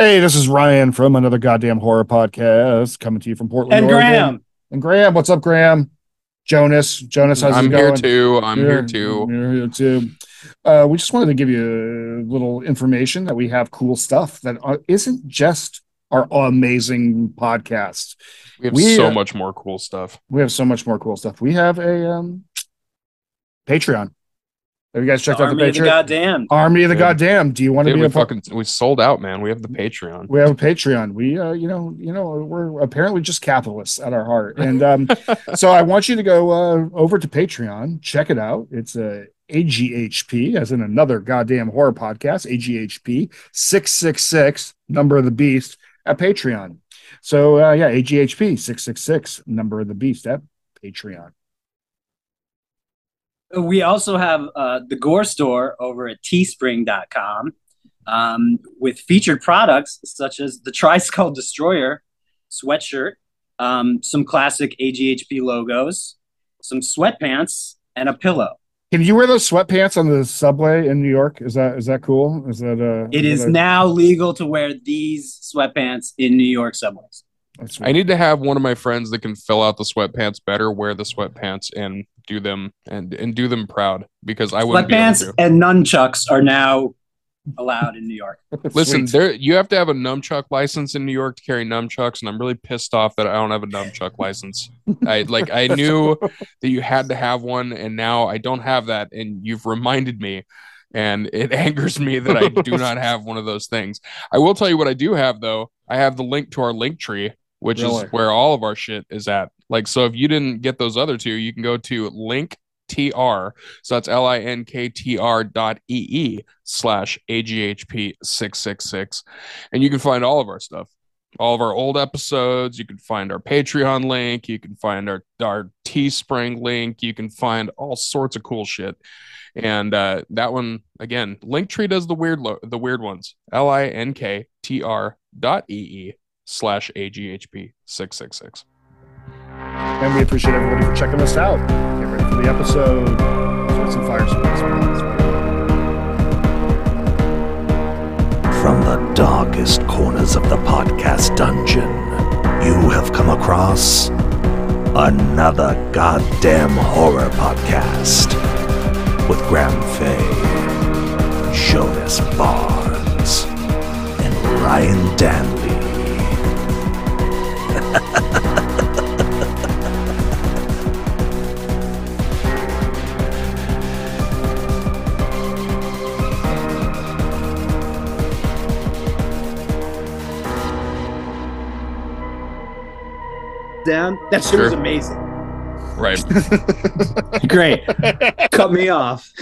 Hey, this is Ryan from Another Goddamn Horror Podcast, coming to you from Portland, Oregon. Graham. And Graham, what's up, Graham? Jonas, how's it going? I'm here too. We just wanted to give you a little information that we have cool stuff that isn't just our amazing podcast. We have so much more cool stuff. We have a Patreon. Have you guys checked out the Patreon? Army of the Goddamn. Do you want to be a fucking? We sold out, man. We have the Patreon. We have a Patreon. We, we're apparently just capitalists at our heart. And so I want you to go over to Patreon, check it out. It's a AGHP, as in Another Goddamn Horror Podcast. AGHP 666, number of the beast, at Patreon. So AGHP 666, number of the beast, at Patreon. We also have the Gore Store over at teespring.com with featured products such as the Tri-Skull Destroyer sweatshirt, some classic AGHP logos, some sweatpants, and a pillow. Can you wear those sweatpants on the subway in New York? Is that cool? It is now legal to wear these sweatpants in New York subways. I need to have one of my friends that can fill out the sweatpants better, wear the sweatpants, and do them and do them proud, because I wouldn't be able to. Sweatpants and nunchucks are now allowed in New York. Listen, you have to have a nunchuck license in New York to carry nunchucks, and I'm really pissed off that I don't have a nunchuck license. I knew that you had to have one, and now I don't have that, and you've reminded me. And it angers me that I do not have one of those things. I will tell you what I do have, though. I have the link to our Linktree, which is where all of our shit is at. So if you didn't get those other two, you can go to linktr. So that's linktr.ee/AGHP666. And you can find all of our stuff, all of our old episodes. You can find our Patreon link. You can find our Teespring link. You can find all sorts of cool shit. And that one, again, Linktree does the weird ones. linktr.ee/AGHP666. And we appreciate everybody for checking us out. Get ready for the episode. Let's some fire supplies. From the darkest corners of the podcast dungeon, you have come across Another Goddamn Horror Podcast with Graham Fay, Jonas Barnes, and Ryan Danley. Down. That shit was amazing. Right. Great. Cut me off.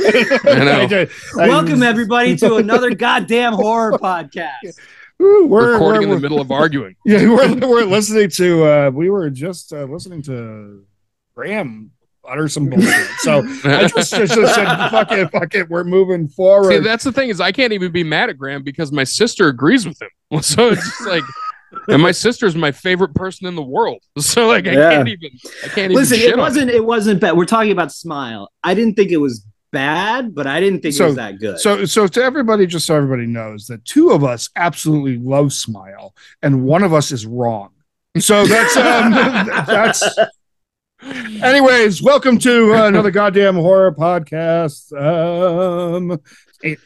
Welcome everybody to Another Goddamn Horror Podcast. We're recording in the middle of arguing. Yeah, we're listening to. We were just listening to Graham utter some bullshit. So I just said, "Fuck it, we're moving forward." See, that's the thing is, I can't even be mad at Graham because my sister agrees with him. So it's just like, and my sister's my favorite person in the world. So I can't even. Listen, it wasn't bad. We're talking about Smile. I didn't think it was bad, but I didn't think it was that good. So to everybody, just so everybody knows that two of us absolutely love Smile, and one of us is wrong. So that's that's. Anyways, welcome to Another Goddamn Horror Podcast.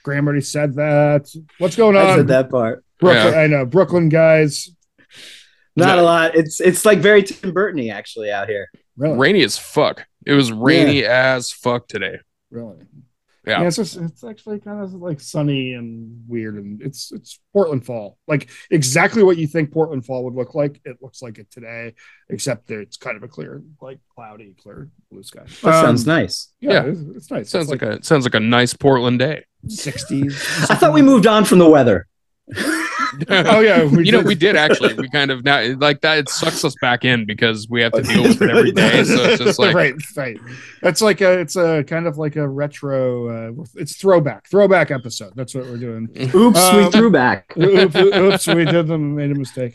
Graham already said that. What's going on? I said that part. Brooklyn, yeah. I know Brooklyn guys. Not a lot. It's like very Tim Burton-y actually out here. Really? Rainy as fuck. It was rainy as fuck today. Really? Yeah. It's actually kind of like sunny and weird, and it's Portland fall, like exactly what you think Portland fall would look like. It looks like it today, except that it's kind of a clear, like cloudy, clear blue sky. That sounds nice. Yeah, it's nice. Sounds like a nice Portland day. 60s. I thought we moved on from the weather. Oh yeah, we did actually. We kind of now like that. It sucks us back in because we have to deal with it every day. So it's just like right. That's like it's a kind of like a retro. It's throwback episode. That's what we're doing. Oops, we threw back. Oops, we made a mistake.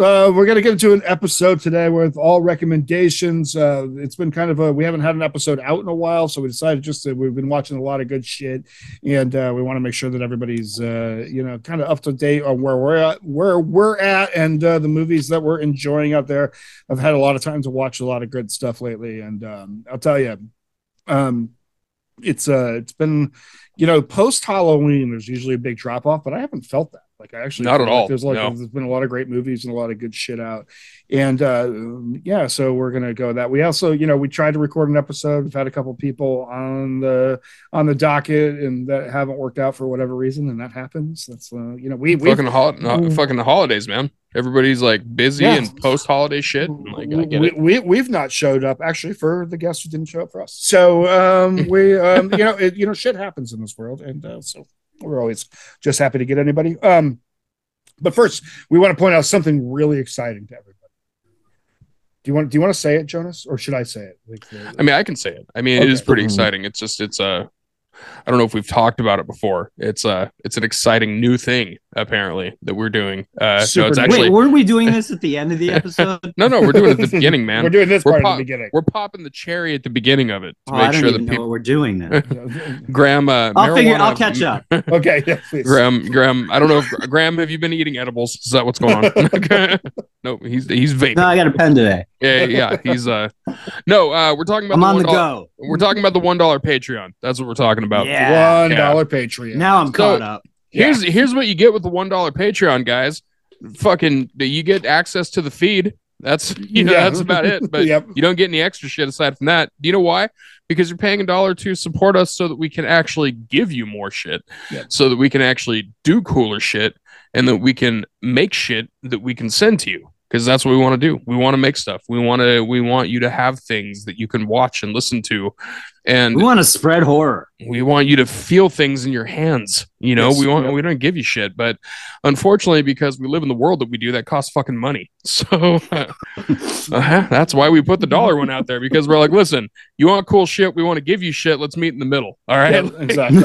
We're going to get into an episode today with all recommendations. It's been kind of we haven't had an episode out in a while, so we decided just that we've been watching a lot of good shit, and we want to make sure that everybody's, kind of up to date on where we're at and the movies that we're enjoying out there. I've had a lot of time to watch a lot of good stuff lately, and I'll tell you, it's been, post Halloween, there's usually a big drop off, but I haven't felt that. Like I actually not at all. There's been a lot of great movies and a lot of good shit out, and so we're gonna go that. We also, we tried to record an episode. We've had a couple people on the docket and that haven't worked out for whatever reason, and that happens. That's fucking the holidays, man. Everybody's like busy and post holiday shit. And, I get it. We've not showed up actually for the guests who didn't show up for us. So shit happens in this world, and so. We're always just happy to get anybody. But first, we want to point out something really exciting to everybody. Do you want to say it, Jonas, or should I say it? I can say it. It is pretty exciting. It's just I don't know if we've talked about it before. It's an exciting new thing apparently that we're doing. So it's actually. Wait, weren't we doing this at the end of the episode? No, we're doing it at the beginning, man. We're doing this part at the beginning. We're popping the cherry at the beginning of it to make sure that people know what we're doing now. Graham, I'll catch up. Okay, yeah, please. Graham, I don't know if Graham, have you been eating edibles? Is that what's going on? No, he's vaping. No, I got a pen today. Yeah. He's we're talking about. I'm on the go. We're talking about the $1 Patreon. That's what we're talking about. Yeah. $1 Patreon. Now I'm caught up. Yeah. Here's what you get with the $1 Patreon, guys. Fucking, you get access to the feed. That's that's about it. But you don't get any extra shit aside from that. Do you know why? Because you're paying $1 to support us so that we can actually give you more shit, so that we can actually do cooler shit, and that we can make shit that we can send to you. Because that's what we want to do. We want to make stuff. We want you to have things that you can watch and listen to, and we want to spread horror. We want you to feel things in your hands. We don't give you shit, but unfortunately, because we live in the world that we do, that costs fucking money. So that's why we put the dollar one out there, because we're like, listen, you want cool shit? We want to give you shit. Let's meet in the middle. All right. Yeah, exactly.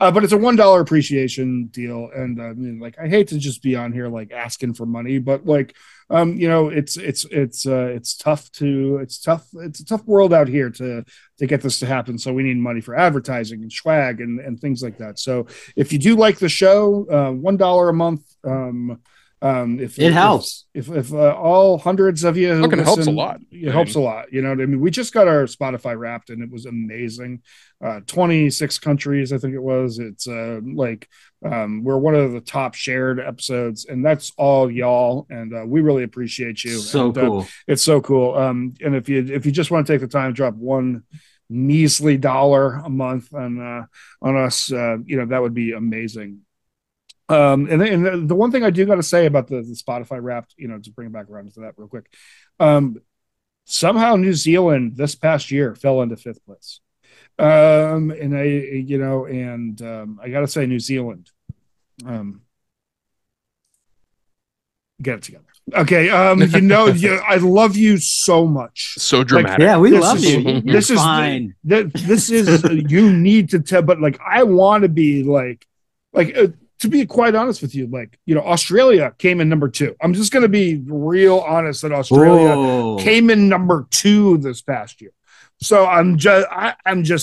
But it's a $1 appreciation deal, and I hate to just be on here asking for money, but it's a tough world out here to get this to happen. So we need money for advertising and swag and things like that. So if you do like the show, $1 a month, if it helps, if all hundreds of you listen, helps a lot. It helps a lot. You know what I mean? We just got our Spotify Wrapped, and it was amazing. 26 countries, I think it was. It's we're one of the top shared episodes, and that's all y'all, and we really appreciate you. Cool. It's so cool. And if you just want to take the time to drop one measly $1 a month on us, that would be amazing. And the one thing I do got to say about the Spotify Wrapped, to bring it back around to that real quick, somehow New Zealand this past year fell into 5th place. I got to say, New Zealand, get it together. Okay. I love you so much. So dramatic. We love you. This is fine. This is, you need to tell, but I want to be to be quite honest with you, Australia came in number 2. I'm just going to be real honest that Australia came in number 2 this past year. So I'm just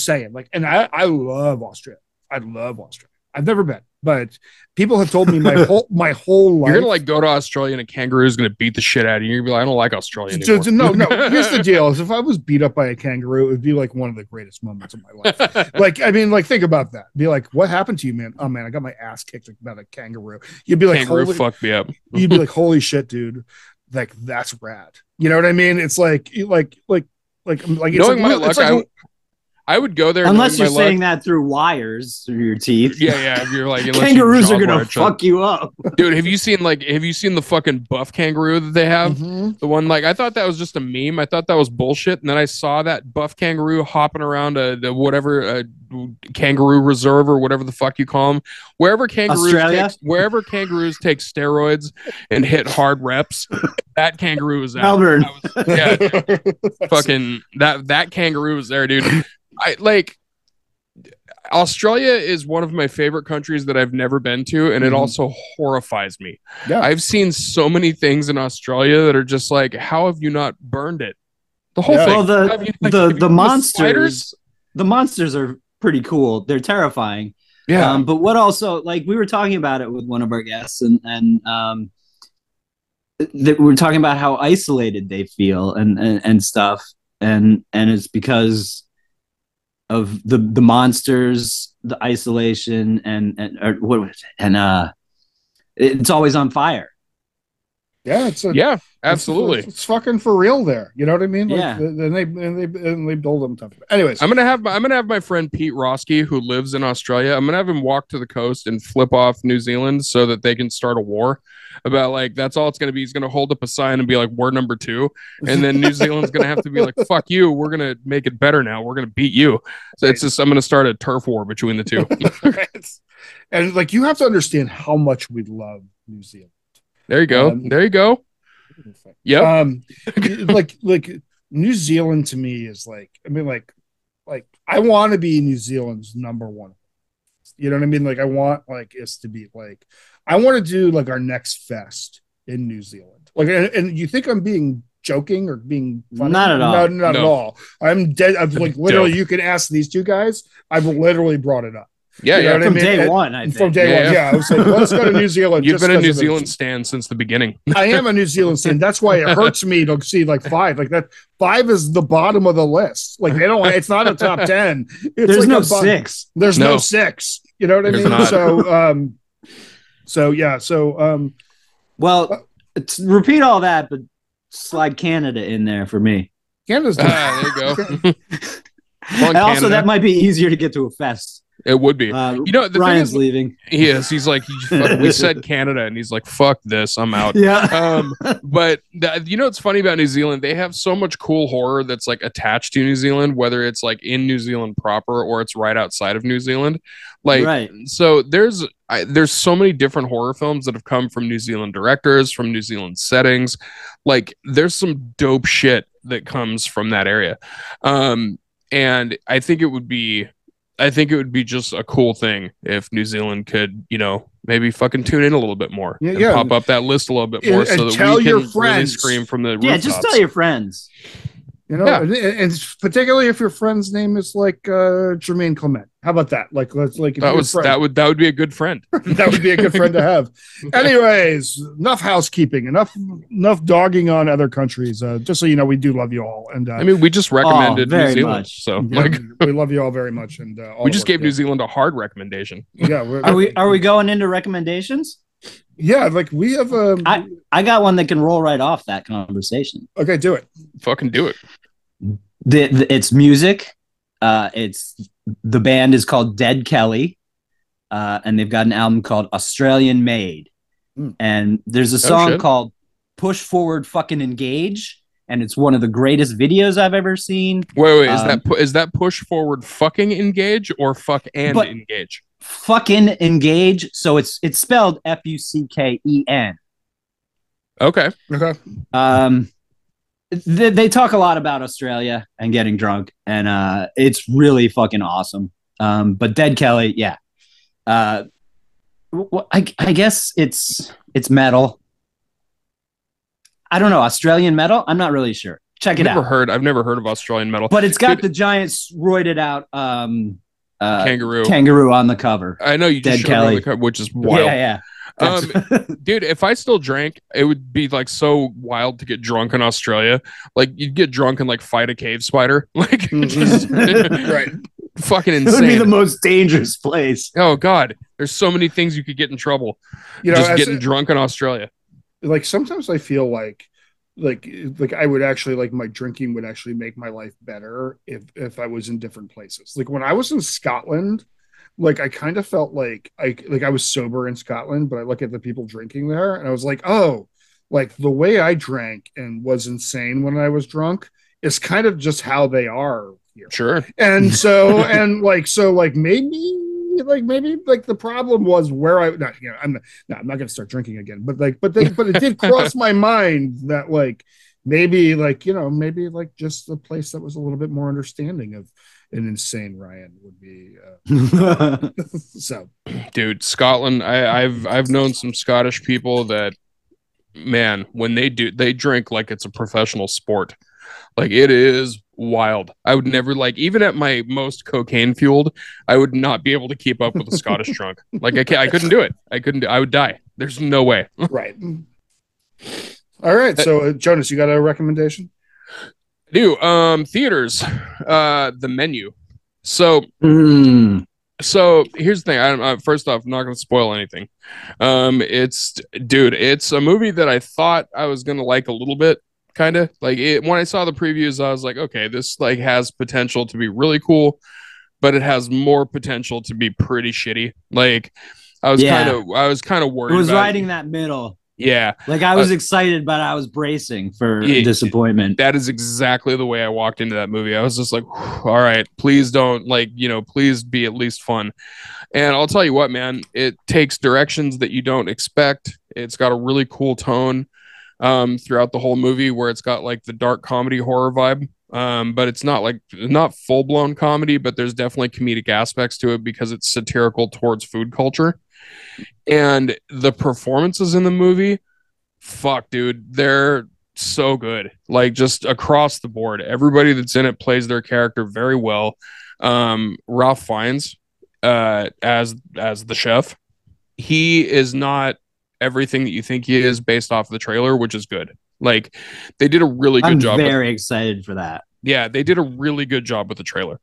saying, and I love Australia. I love Australia. I've never been, but people have told me my whole life. You're gonna go to Australia and a kangaroo is gonna beat the shit out of you. You're gonna be like, I don't like Australia anymore. No. Here's the deal: if I was beat up by a kangaroo, it would be one of the greatest moments of my life. Think about that. Be like, what happened to you, man? Oh man, I got my ass kicked about a kangaroo. You'd be like, kangaroo fucked me up. You'd be like, holy shit, dude! That's rad. You know what I mean? It's like knowing my luck. I would go there unless you're saying that through wires through your teeth. Yeah. If you're kangaroos are gonna fuck you up, dude. Have you seen the fucking buff kangaroo that they have? Mm-hmm. The one I thought that was just a meme. I thought that was bullshit, and then I saw that buff kangaroo hopping around a kangaroo reserve or whatever the fuck you call them, wherever kangaroos take steroids and hit hard reps. That kangaroo was out. Melbourne. Fucking that kangaroo was there, dude. I Australia is one of my favorite countries that I've never been to, and it also horrifies me. Yeah. I've seen so many things in Australia that are just like, how have you not burned it? The whole thing. Well, the monsters are pretty cool. They're terrifying. Yeah. But what also, like, we were talking about it with one of our guests, and that we're talking about how isolated they feel and stuff, and it's because of the monsters, the isolation, and it's always on fire. Yeah, absolutely. It's fucking for real there. You know what I mean? Like, yeah. And they build them tough. Anyways, I'm gonna have my friend Pete Roskey, who lives in Australia. I'm gonna have him walk to the coast and flip off New Zealand so that they can start a war. About like that's all it's gonna be. He's gonna hold up a sign and be like, "War number 2," and then New Zealand's gonna have to be like, "Fuck you. We're gonna make it better now. We're gonna beat you." So it's just I'm gonna start a turf war between the two. And like you have to understand how much we love New Zealand. There you go. There you go. Yeah. Like New Zealand to me is like, I mean, like I want to be New Zealand's number one. You know what I mean? Like I want like us to be like, I want to do like our next fest in New Zealand. Like, and you think I'm being joking or being funny? Not at all. Not at all. I'm dead. I'm like literally, you can ask these two guys. I've literally brought it up. Yeah, you know from day one. I think. From day one, yeah. I was like, let's go to New Zealand. You've been a New Zealand stan since the beginning. I am a New Zealand stan. That's why it hurts me to see like 5. Like that 5 is the bottom of the list. Like they don't. It's not a top 10. It's there's like no 6. There's no 6. You know what I mean? Not. So yeah. Well, repeat all that, but slide Canada in there for me. Canada's there you go. And also, that might be easier to get to a fest. It would be. You know, the Ryan's thing is, leaving. He is. He's like, we said Canada, and he's like, fuck this, I'm out. Yeah. But you know, it's funny about New Zealand. They have so much cool horror that's like attached to New Zealand, whether it's like in New Zealand proper or it's right outside of New Zealand. Like, right. So there's so many different horror films that have come from New Zealand directors, from New Zealand settings. Like, there's some dope shit that comes from that area, and I think it would be just a cool thing if New Zealand could, you know, maybe fucking tune in a little bit more and pop up that list a little bit more so that we can really scream from the rooftops. Yeah, just tell your friends. You know, and particularly if your friend's name is like Jermaine Clement. How about that? Like, let's like that would be a good friend. That would be a good friend to have. Anyways, enough housekeeping, enough dogging on other countries. Just so you know, we do love you all. And I mean, we just recommended New Zealand, much. So yeah, like we love you all very much. And we just gave New Zealand a hard recommendation. Yeah, are we going into recommendations? Yeah, like we have a. I got one that can roll right off that conversation. Okay, do it. Fucking do it. It's music. The band is called Dead Kelly, and they've got an album called Australian Made. And there's a song called Push Forward Fucking Engage, and it's one of the greatest videos I've ever seen. Wait, is that Push Forward Fucking Engage or Fuck and Engage? Fucking Engage, so it's spelled F-U-C-K-E-N. Okay. They talk a lot about Australia and getting drunk, and it's really fucking awesome. But Dead Kelly, yeah. I guess it's metal. I don't know, Australian metal? I'm not really sure. Check it out. I've never heard of Australian metal. But it's got the giant roided out kangaroo on the cover. I know you just showed me on the cover, which is wild. Yeah. Dude, if I still drank, it would be like so wild to get drunk in Australia. Like you'd get drunk and like fight a cave spider. Like just right. Fucking insane. It would be the most dangerous place. Oh God. There's so many things you could get in trouble. You know, just getting drunk in Australia. Like sometimes I feel like I would actually like my drinking would actually make my life better if I was in different places. Like when I was in Scotland, like I kind of felt like I was sober in Scotland, but I look at the people drinking there and I was like, oh, like the way I drank and was insane when I was drunk is kind of just how they are here. Sure. And so maybe the problem was where I I'm not gonna start drinking again, but it did cross my mind that like maybe just a place that was a little bit more understanding of an insane Ryan would be. So, dude, Scotland. I've known some Scottish people that, man, when they do, they drink like it's a professional sport. Like, it is wild. I would never, like, even at my most cocaine fueled, I would not be able to keep up with a Scottish drunk. Like, I couldn't do it. I would die. There's no way. Right. All right. So, Jonas, you got a recommendation? I do. Theaters, The Menu. So, so here's the thing. First off, I'm not going to spoil anything. It's a movie that I thought I was going to like a little bit. Kind of like it when I saw the previews, I was like, okay, this like has potential to be really cool, but it has more potential to be pretty shitty. Like I was kind of worried. It was riding that middle. Yeah. Like I was excited, but I was bracing for disappointment. That is exactly the way I walked into that movie. I was just like, all right, please don't, like, you know, please be at least fun. And I'll tell you what, man, it takes directions that you don't expect. It's got a really cool tone throughout the whole movie, where it's got like the dark comedy horror vibe, but it's not like not full-blown comedy, but there's definitely comedic aspects to it because it's satirical towards food culture. And the performances in the movie, fuck, dude, they're so good. Like, just across the board, everybody that's in it plays their character very well. Ralph Fiennes as the chef, he is not everything that you think he is based off the trailer, which is good. Like, they did a really good job. I'm very excited for that. Yeah, they did a really good job with the trailer.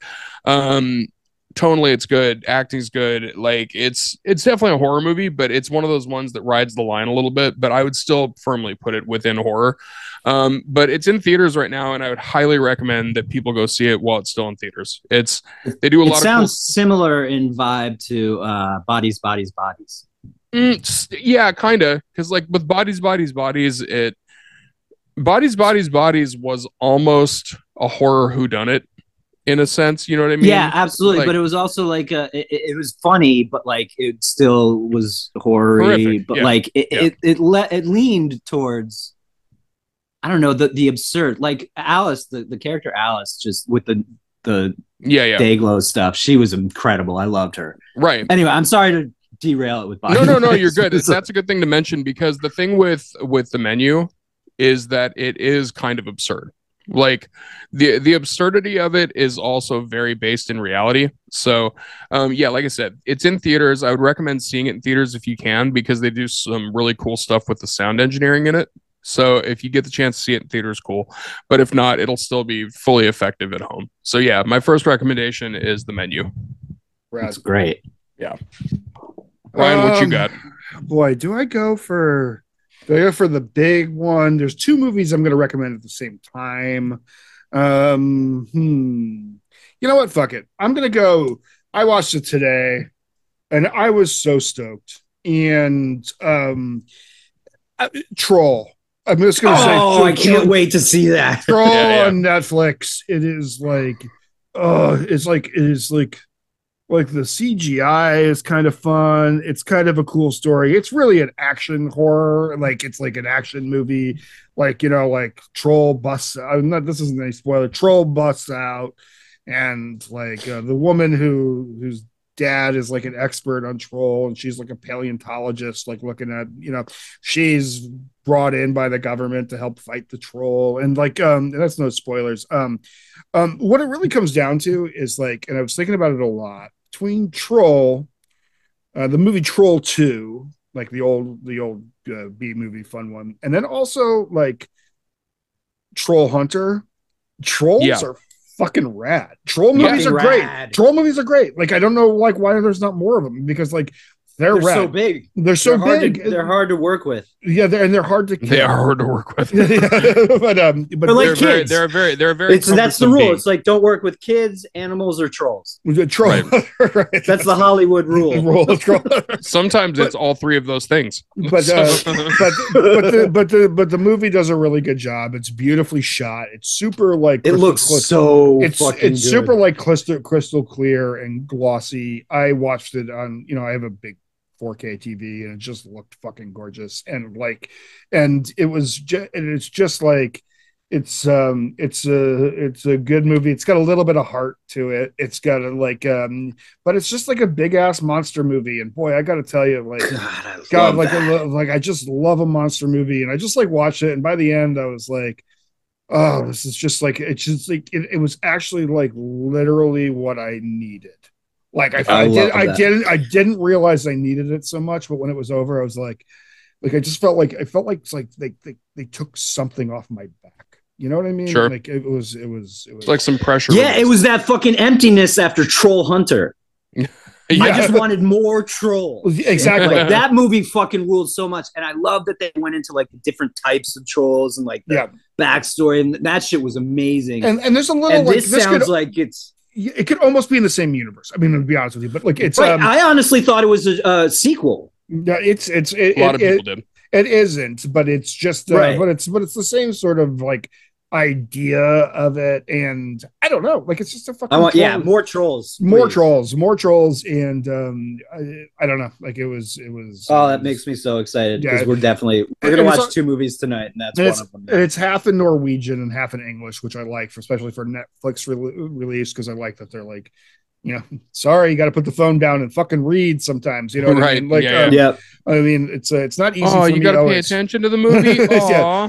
Tonally, it's good. Acting's good. Like, it's definitely a horror movie, but it's one of those ones that rides the line a little bit, but I would still firmly put it within horror. But it's in theaters right now, and I would highly recommend that people go see it while it's still in theaters. It sounds similar in vibe to Bodies. Yeah, kind of, because like with Bodies, Bodies was almost a horror whodunit in a sense. You know what I mean? Yeah, absolutely. Like, but it was also like it was funny, but like it still was horror-y. But yeah, like it leaned towards, I don't know, the absurd. Like Alice, the character Alice, just with the day glow stuff. She was incredible. I loved her. Right. Anyway, I'm sorry to derail it with Bodies. No, you're good. That's a good thing to mention, because the thing with The Menu is that it is kind of absurd. Like the absurdity of it is also very based in reality. So yeah, like I said, it's in theaters. I would recommend seeing it in theaters if you can, because they do some really cool stuff with the sound engineering in it. So if you get the chance to see it in theaters, cool. But if not, it'll still be fully effective at home. So yeah, my first recommendation is The Menu. That's great. Yeah. Ryan, what you got? Boy, do I go for the big one? There's two movies I'm going to recommend at the same time. You know what? Fuck it. I'm going to go. I watched it today, and I was so stoked. And Troll. I'm just going to say. Oh, I can't wait to see that. Troll on Netflix. It is like, Like the CGI is kind of fun. It's kind of a cool story. It's really an action horror. Like, it's like an action movie. Like, you know, like Troll busts. This isn't any spoiler. Troll busts out, and like the woman whose dad is like an expert on troll, and she's like a paleontologist, like looking at, you know, she's brought in by the government to help fight the troll. And like, that's no spoilers. What it really comes down to is like, and I was thinking about it a lot. Between Troll, the movie Troll 2, like the old B movie fun one, and then also like Troll Hunter. Trolls are fucking rad. Troll movies are great. Troll movies are great. Like, I don't know, like, why there's not more of them, because like they're rad. So big. They're so big. They're hard to work with. Yeah, they're hard to kill. They are hard to work with. But they're like kids. They're very. That's the rule. Being. It's like, don't work with kids, animals, or trolls. Troll. Right. That's the Hollywood rule. Sometimes it's all three of those things. But the movie does a really good job. It's beautifully shot. It's super like it looks so. It's super like crystal clear and glossy. I watched it on, you know, I have a big 4K TV, and it just looked fucking gorgeous. And like, and it was just, and it's just like, It's a good movie. It's got a little bit of heart to it. It's got a, but it's just like a big ass monster movie. And boy, I got to tell you, I just love a monster movie, and I just watched it. And by the end, I was like, oh, this is just it was actually literally what I needed. I didn't realize I needed it so much, but when it was over, I was like I just felt like it's like they took something off my back. You know what I mean? Sure. It was like some pressure. Yeah, it was that fucking emptiness after Troll Hunter. Yeah. I just wanted more trolls. Exactly. That movie fucking ruled so much, and I love that they went into the different types of trolls and backstory, and that shit was amazing. And there's a little. And this sounds like it's. It could almost be in the same universe. I mean, to be honest with you, but it's. Right. I honestly thought it was a sequel. No, a lot of people did. It isn't, but it's just right. but it's the same sort of idea of it, and I don't know. It's just a fucking. I want more trolls, and I don't know. It was. Oh, that makes me so excited because we're definitely gonna watch two movies tonight, and that's one of them. And it's half in Norwegian and half in English, which I like, especially for Netflix release, because I like that they're like. You know, sorry, you got to put the phone down and fucking read sometimes. You know, right? I mean? I mean, it's not easy. Oh, you got to pay attention to the movie. Yeah.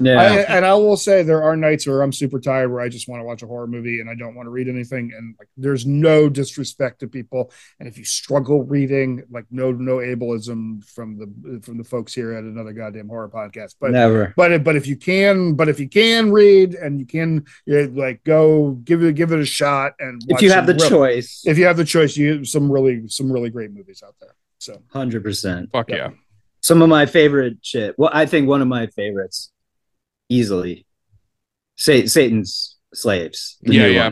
And I will say there are nights where I'm super tired, where I just want to watch a horror movie and I don't want to read anything. And there's no disrespect to people. And if you struggle reading, no ableism from the folks here at Another Goddamn Horror Podcast. But never. But if you can read and you can go give it a shot and watch if you have the choice. You have the choice, you have some really great movies out there. So 100%. Fuck yeah. Some of my favorite shit. Well, I think one of my favorites easily. Satan's Slaves. Yeah.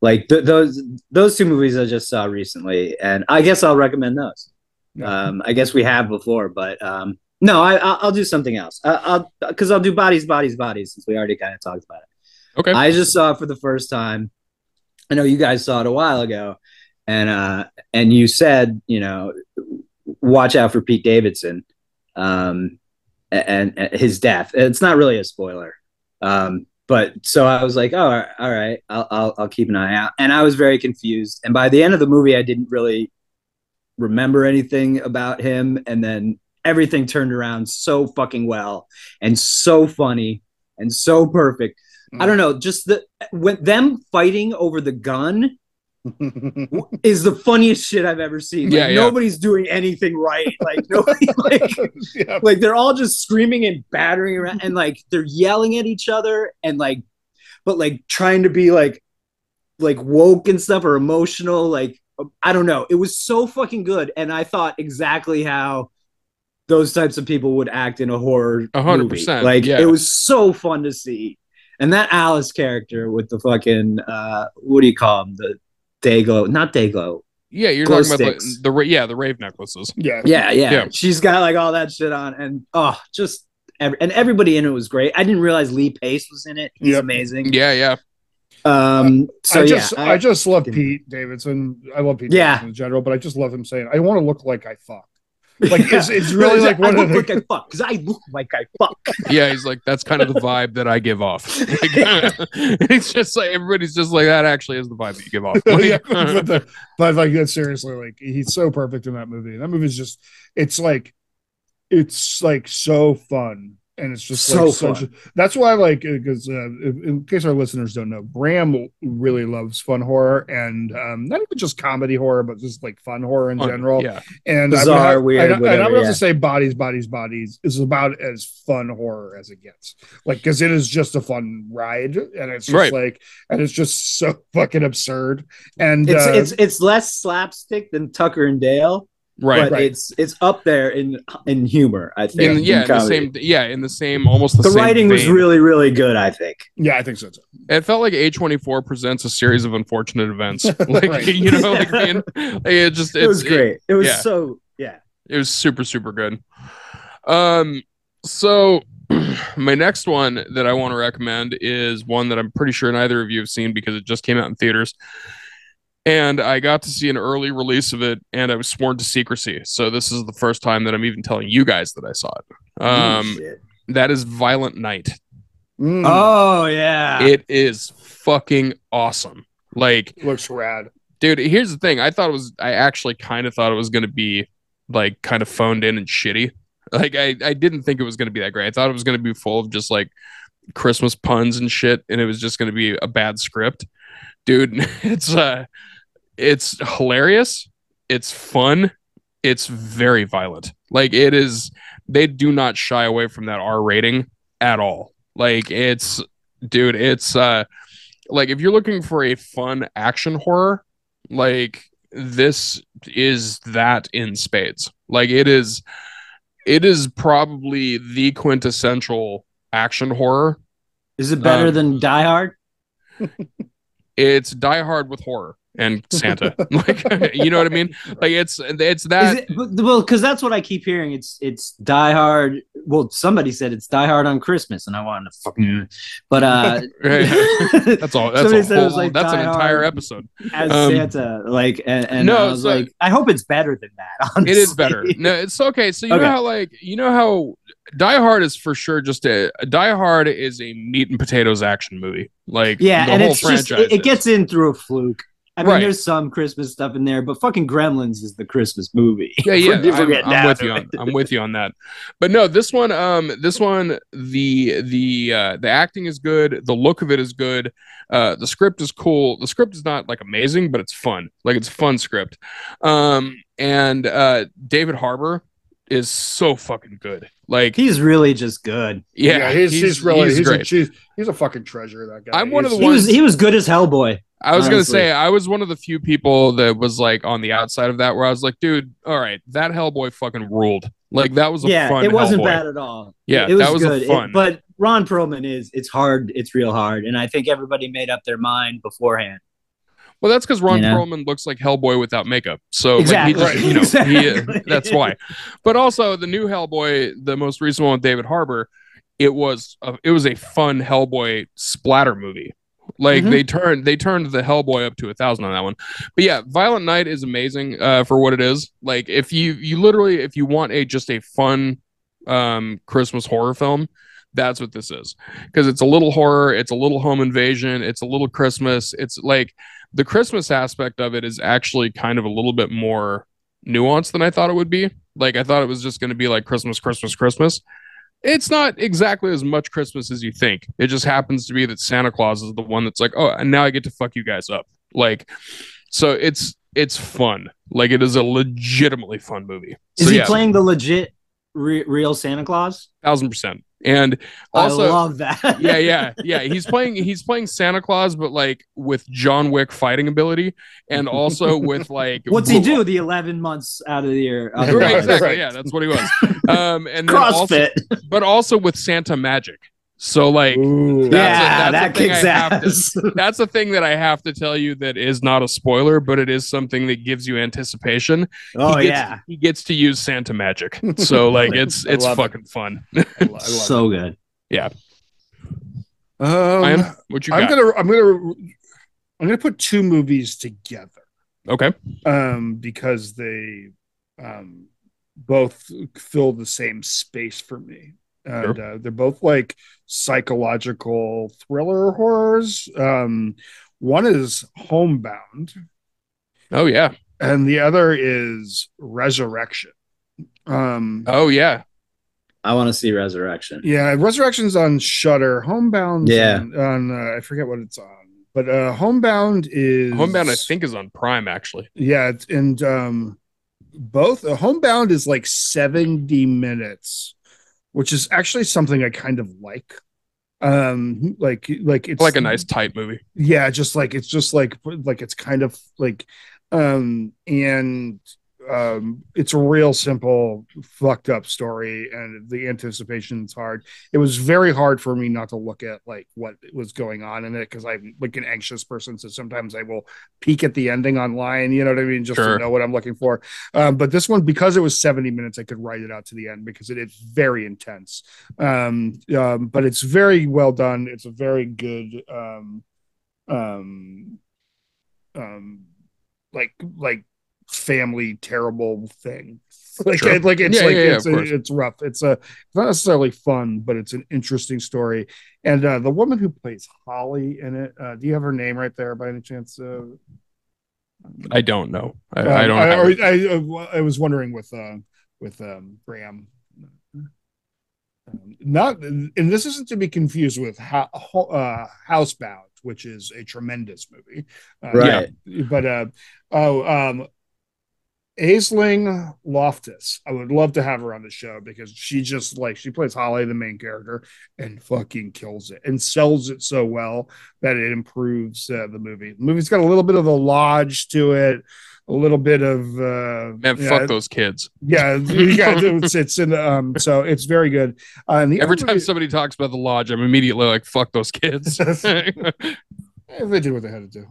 Those two movies I just saw recently, and I guess I'll recommend those. Yeah. I guess we have before, but no, I'll do something else. I'll do Bodies since we already kind of talked about it. Okay. I just saw it for the first time. I know you guys saw it a while ago, and you said, watch out for Pete Davidson, and his death. It's not really a spoiler, but so I was like, oh, all right, I'll keep an eye out. And I was very confused. And by the end of the movie, I didn't really remember anything about him. And then everything turned around so fucking well, and so funny, and so perfect. I don't know, just them fighting over the gun is the funniest shit I've ever seen. Nobody's doing anything right. They're all just screaming and battering around, and they're yelling at each other, and but trying to be like woke and stuff, or emotional. I don't know. It was so fucking good, and I thought exactly how those types of people would act in a horror 100%, movie. It was so fun to see. And that Alice character with the fucking, what do you call them? The Dayglow, not Dayglow. Yeah, you're talking sticks. About the rave necklaces. Yeah. She's got all that shit on, and everybody in it was great. I didn't realize Lee Pace was in it. He's amazing. Yeah. I just love Pete Davidson. I love Pete Davidson in general, but I just love him saying, "I want to look like I fuck." It's really one of the things. Because I look like I fuck. Yeah, he's like, that's kind of the vibe that I give off. It's just everybody's just that actually is the vibe that you give off. But seriously, he's so perfect in that movie. That movie's just it's so fun. And it's just so fun. That's why, because in case our listeners don't know, Graham really loves fun horror, and not even just comedy horror, but just fun horror in general. Yeah. And bizarre, weird. And I would also say Bodies is about as fun horror as it gets. Because it is just a fun ride, and it's just and it's just so fucking absurd. And it's less slapstick than Tucker and Dale. Right. It's up there in humor, I think. The writing was really, really good, I think. Yeah, I think so too. It felt like A24 presents a series of unfortunate events. It was great. It was it was super, super good. So my next one that I want to recommend is one that I'm pretty sure neither of you have seen because it just came out in theaters. And I got to see an early release of it, and I was sworn to secrecy. So this is the first time that I'm even telling you guys that I saw it. That is Violent Night. Mm. Oh, yeah. It is fucking awesome. Like, looks rad. Dude, here's the thing. I actually kind of thought it was going to be like kind of phoned in and shitty. Like, I didn't think it was going to be that great. I thought it was going to be full of just like Christmas puns and shit, and it was just going to be a bad script. Dude, it's hilarious. It's fun. It's very violent. Like, it is, they do not shy away from that R rating at all. Like, it's, dude, it's, like, if you're looking for a fun action horror, like, this is that in spades. Like, it is probably the quintessential action horror. Is it better than Die Hard? It's Die Hard with horror and Santa. Like, you know what I mean? Like, it's that. Well, because that's what I keep hearing. It's Die Hard. Well, somebody said it's Die Hard on Christmas, and I wanted to fucking. But that's all. That's a whole, like, that's an entire episode as Santa. Like, and no, I was so, like, I hope it's better than that. Honestly. It is better. No, it's okay. So you know how, like, you know how Die Hard is for sure just Die Hard is a meat and potatoes action movie. Like, yeah, the and whole it's franchise. Just, it gets in through a fluke. I mean, there's some Christmas stuff in there, but fucking Gremlins is the Christmas movie. Yeah, yeah, I'm with you. I'm with you on that. But no, this one, the acting is good. The look of it is good. The script is cool. The script is not like amazing, but it's fun. Like, it's a fun script. And David Harbour is so fucking good. Like, he's really just good. Yeah, he's a fucking treasure. That guy. He was good as Hellboy. I was going to say, I was one of the few people that was like on the outside of that where I was like, dude, all right, that Hellboy fucking ruled. Like, that was a fun Hellboy. It wasn't bad at all. Yeah, that was good. Fun. But Ron Perlman it's real hard. And I think everybody made up their mind beforehand. Well, that's because Ron Perlman looks like Hellboy without makeup. So exactly. Like, he just, he, that's why. But also the new Hellboy, the most recent one with David Harbour, it was a fun Hellboy splatter movie. Like, mm-hmm. they turned the Hellboy up to 1,000 on that one. But yeah, Violent Night is amazing for what it is. Like, if you want just a fun Christmas horror film, that's what this is. Because it's a little horror, it's a little home invasion, it's a little Christmas. It's like the Christmas aspect of it is actually kind of a little bit more nuanced than I thought it would be. Like, I thought it was just going to be like Christmas, Christmas, Christmas. It's not exactly as much Christmas as you think. It just happens to be that Santa Claus is the one that's like, oh, and now I get to fuck you guys up. Like, so it's fun. Like, it is a legitimately fun movie. Is he playing the legit real Santa Claus? 1000%. And also, I love that. yeah. He's playing Santa Claus, but like with John Wick fighting ability, and also with like what's he do? The 11 months out of the year, right, exactly. Right. Yeah, that's what he was. And CrossFit, but also with Santa magic. So like, that's a thing that I have to tell you that is not a spoiler, but it is something that gives you anticipation. He gets to use Santa magic. So like, it's fucking fun. I love so it. Good. Yeah. Ryan, what you got? I'm gonna put two movies together. Okay. Because they, both fill the same space for me. And sure. They're both like psychological thriller horrors. One is Homebound. Oh, yeah. And the other is Resurrection. Oh, yeah. I want to see Resurrection. Yeah. Resurrection's on Shudder. Homebound. Yeah. On I forget what it's on. But Homebound, I think, is on Prime, actually. Yeah. And both Homebound is like 70 minutes. Which is actually something I kind of like. Like it's like a nice tight movie. Yeah, just like it's kind of like it's a real simple fucked up story, and the anticipation's hard. It was very hard for me not to look at like what was going on in it, because I'm like an anxious person, so sometimes I will peek at the ending online, you know what I mean, just to know what I'm looking for. But this one, because it was 70 minutes, I could write it out to the end because it is very intense. But it's very well done. It's a very good like family terrible thing. Like, sure. It's rough. It's not necessarily fun, but it's an interesting story. And the woman who plays Holly in it, do you have her name right there by any chance? I don't know. I was wondering with Graham. Not, and this isn't to be confused with Housebound, which is a tremendous movie, right? Yeah, but Aisling Loftus, I would love to have her on the show because she plays Holly, the main character, and fucking kills it and sells it so well that it improves the movie. The movie's got a little bit of The Lodge to it, a little bit of fuck those kids. Yeah, it's in the so it's very good. And every time somebody talks about The Lodge, I'm immediately like, fuck those kids. They did what they had to do.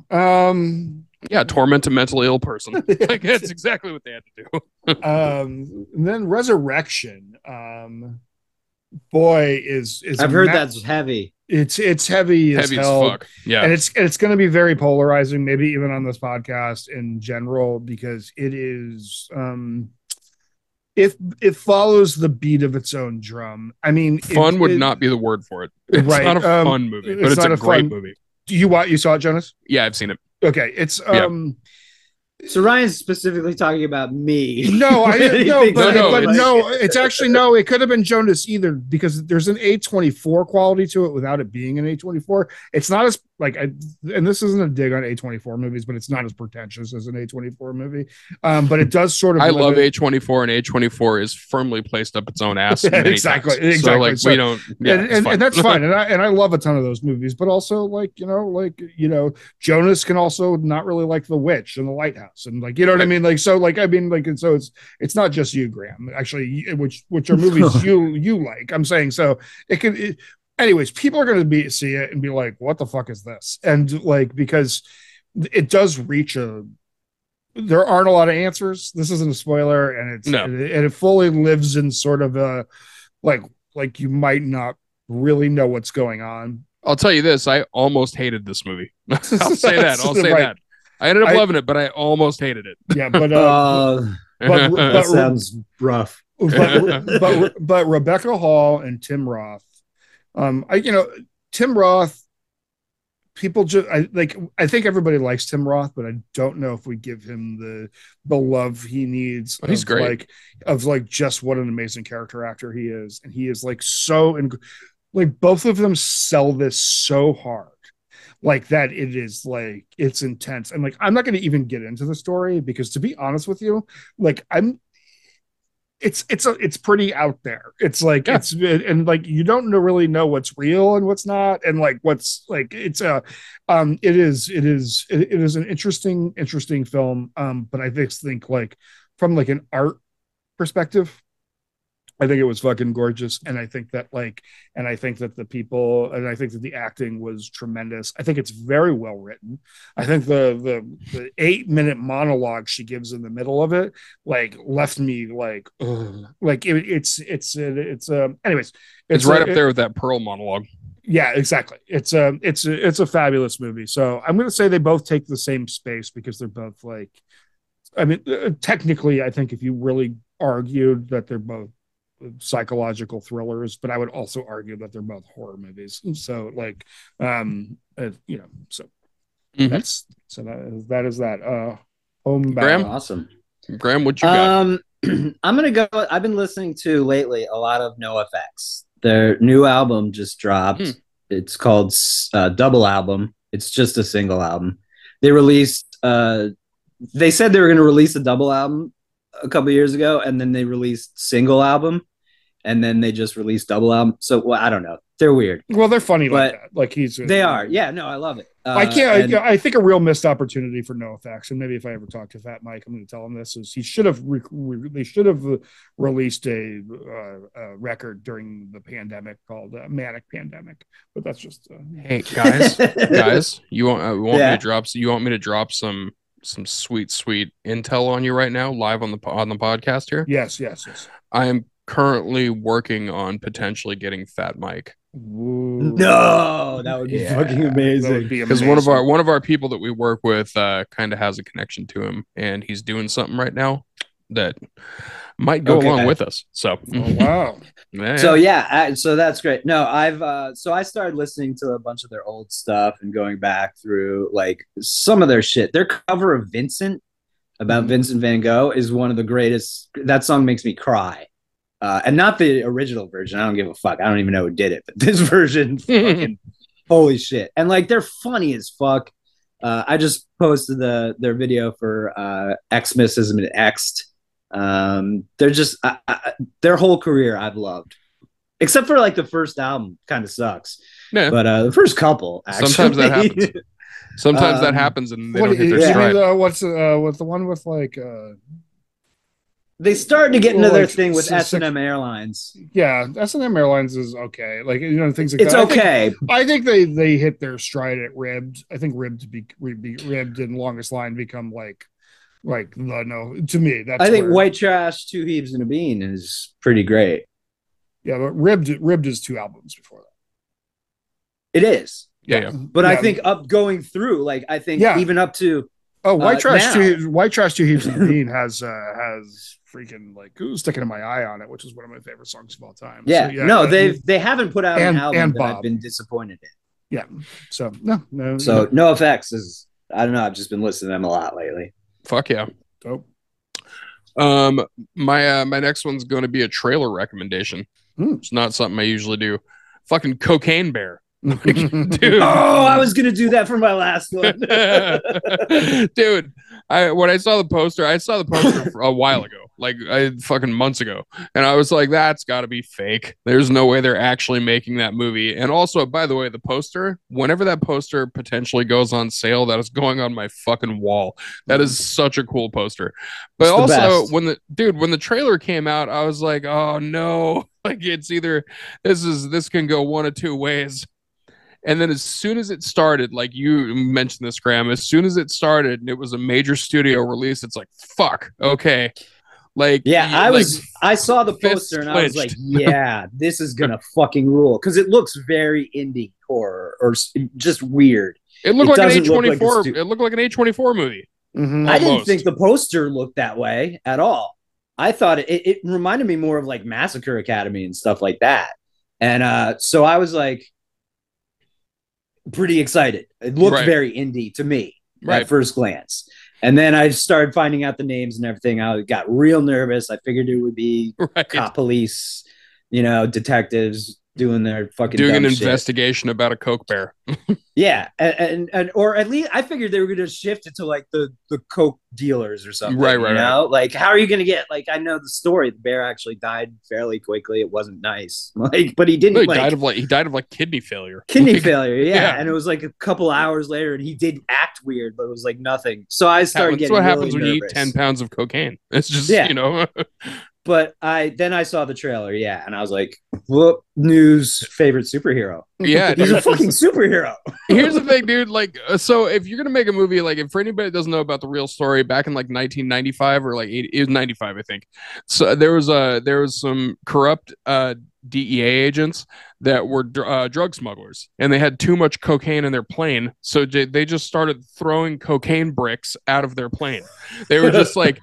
Yeah, torment a mentally ill person. Like, that's exactly what they had to do. And then Resurrection. Boy, is I've heard that's heavy. It's heavy as hell. Fuck. Yeah, and it's going to be very polarizing, maybe even on this podcast in general, because it is. If it follows the beat of its own drum, I mean, fun would not be the word for it. It's right. Not a fun movie, but it's a great movie. You saw it, Jonas? Yeah, I've seen it. Okay, it's So Ryan's specifically talking about me. It could have been Jonas either, because there's an A24 quality to it without it being an A24. It's not as and this isn't a dig on A24 movies, but it's not as pretentious as an A24 movie. But it does sort of. I love A24, and A24 is firmly placed up its own ass. Exactly. So like we don't. Yeah, and that's fine. And I love a ton of those movies, but also like Jonas can also not really like The Witch and The Lighthouse. And like, you know what I mean? Like, so like, I mean, like, and so it's not just you, Graham, actually, which are movies you like. I'm saying, so it can, anyways, people are going to see it and be like, what the fuck is this? And like, because it does reach there aren't a lot of answers. This isn't a spoiler. And it fully lives in sort of a, like you might not really know what's going on. I'll tell you this. I almost hated this movie. I'll say that. I ended up loving it, but I almost hated it. Yeah, but that sounds rough. But Rebecca Hall and Tim Roth, Tim Roth. People just I think everybody likes Tim Roth, but I don't know if we give him the love he needs. He's great. Just what an amazing character actor he is, and he is both of them sell this so hard. Like that, it is like it's intense, and like I'm not going to even get into the story because, to be honest with you, like it's pretty out there. It's like you don't really know what's real and what's not, and like what's like it's a it is an interesting film. But I think like from like an art perspective, I think it was fucking gorgeous. And I think that I think that the acting was tremendous. I think it's very well written. I think the 8-minute monologue she gives in the middle of it, like left me like, ugh. Like it's right up there with that Pearl monologue. Yeah, exactly. It's a fabulous movie. So I'm going to say they both take the same space because they're both like, I mean, technically I think if you really argued that they're both psychological thrillers, but I would also argue that they're both horror movies. So like that is that Homebound. Graham, awesome. Graham, what you got? I'm gonna go, I've been listening to lately a lot of NoFX. Their new album just dropped. It's called Double Album. It's just a single album. They said they were going to release a double album a couple years ago, and then they released single album, and then they just released double album. So I don't know, they're weird. Well, they're funny, but like that. Like they are. Yeah, no, I love it. I think a real missed opportunity for NoFX, and maybe if I ever talk to Fat Mike, I'm going to tell him this, is he should have released a record during the pandemic called Manic Pandemic, but that's just hey guys, you want me to drop some sweet intel on you right now, live on the podcast here. Yes. I am currently working on potentially getting Fat Mike No, that would be fucking amazing. Because one of our people that we work with kind of has a connection to him, and he's doing something right now that might go along with us. So so that's great. No, I've so I started listening to a bunch of their old stuff and going back through like some of their shit. Their cover of Vincent about Vincent Van Gogh is one of the greatest. That song makes me cry. And not the original version. I don't give a fuck. I don't even know who did it, but this version, fucking holy shit. And like, they're funny as fuck. I just posted their video for Xmasism and X'd. They're just, their whole career I've loved. Except for like the first album kind of sucks. Yeah. But the first couple, actually. Sometimes that happens. Sometimes that happens and they don't hit their stride. What's the one with like... They started to get into their thing with S&M Airlines. Yeah, S&M Airlines is okay. Like, you know, things like that. It's okay. I think they hit their stride at Ribbed. I think Ribbed and Longest Line become like no, to me. That's I think where... White Trash, Two Heaves and a Bean is pretty great. Yeah, but Ribbed is two albums before that. It is. Yeah. But yeah. I think up going through, like I think even up to White Trash, Two Heaves and a Bean has freaking like Who's Sticking in My Eye on it, which is one of my favorite songs of all time. Yeah, so, they haven't put out an album that I've been disappointed in. Yeah, so no. So NoFX is I don't know. I've just been listening to them a lot lately. Fuck yeah, dope. My next one's going to be a trailer recommendation. It's not something I usually do. Fucking Cocaine Bear. Dude. Oh, I was gonna do that for my last one. Dude, when I saw the poster a while ago, fucking months ago, and I was like, that's gotta be fake. There's no way they're actually making that movie. And also, by the way, the poster, whenever that poster potentially goes on sale, that is going on my fucking wall. That is such a cool poster. But also, when the trailer came out, I was like, oh no, like it's either this can go one of two ways. And then as soon as it started, like you mentioned this, Graham, as soon as it started and it was a major studio release, it's like, fuck, okay. Like, yeah, I saw the poster and I was like, yeah, this is going to fucking rule. Because it looks very indie horror or just weird. It looked like an A24. It looked like an A24 movie. Mm-hmm. I didn't think the poster looked that way at all. I thought it reminded me more of like Massacre Academy and stuff like that. And so I was like, pretty excited. It looked very indie to me at first glance, and then I started finding out the names and everything. I got real nervous. I figured it would be cop police, you know, detectives doing their fucking doing an investigation about a coke bear. Yeah, and or at least I figured they were going to shift it to like the coke dealers or something. Right. Like, how are you going to get? Like, I know the story. The bear actually died fairly quickly. It wasn't nice. Like, but he didn't. No, he died of kidney failure. Yeah. And it was like a couple hours later, and he did act weird, but it was like nothing. So I started getting. That's what happens really when nervous. You eat 10 pounds of cocaine. It's just you know. But I saw the trailer, and I was like, whoop, news, favorite superhero. Yeah. He's a fucking superhero. Here's the thing, dude. Like, so if you're going to make a movie, like, if for anybody that doesn't know about the real story, back in like 1995 or like 80, it was 95, I think. So there was some corrupt DEA agents that were drug smugglers, and they had too much cocaine in their plane, so they just started throwing cocaine bricks out of their plane. They were just like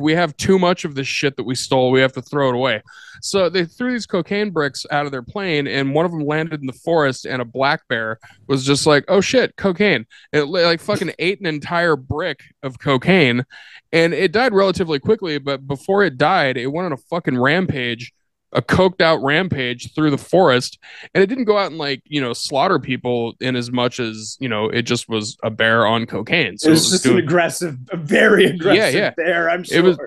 we have too much of this shit that we stole, we have to throw it away. So they threw these cocaine bricks out of their plane, and one of them landed in the forest, and a black bear was just like, oh shit, cocaine. It like fucking ate an entire brick of cocaine, and it died relatively quickly, but before it died, it went on a fucking rampage, a coked out rampage through the forest. And it didn't go out and like, you know, slaughter people in as much as, you know, it just was a bear on cocaine. So it was just a very aggressive bear. I'm sure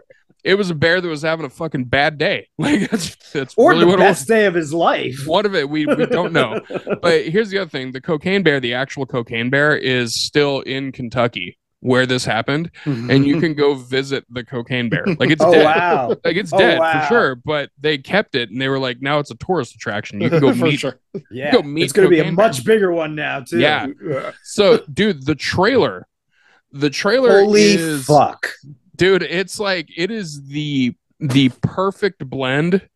it was a bear that was having a fucking bad day. Like that's or really the what best it was. Day of his life. What of it? We don't know. But here's the other thing. The cocaine bear, the actual cocaine bear, is still in Kentucky where this happened. Mm-hmm. And you can go visit the cocaine bear. Like it's dead. Wow. Like it's dead for sure. But they kept it, and they were like, now it's a tourist attraction. You can go meet. Sure. Yeah. Go meet. It's going to be a much bigger one now too. Yeah. So dude, the trailer holy is, fuck. Dude, it's like, it is the perfect blend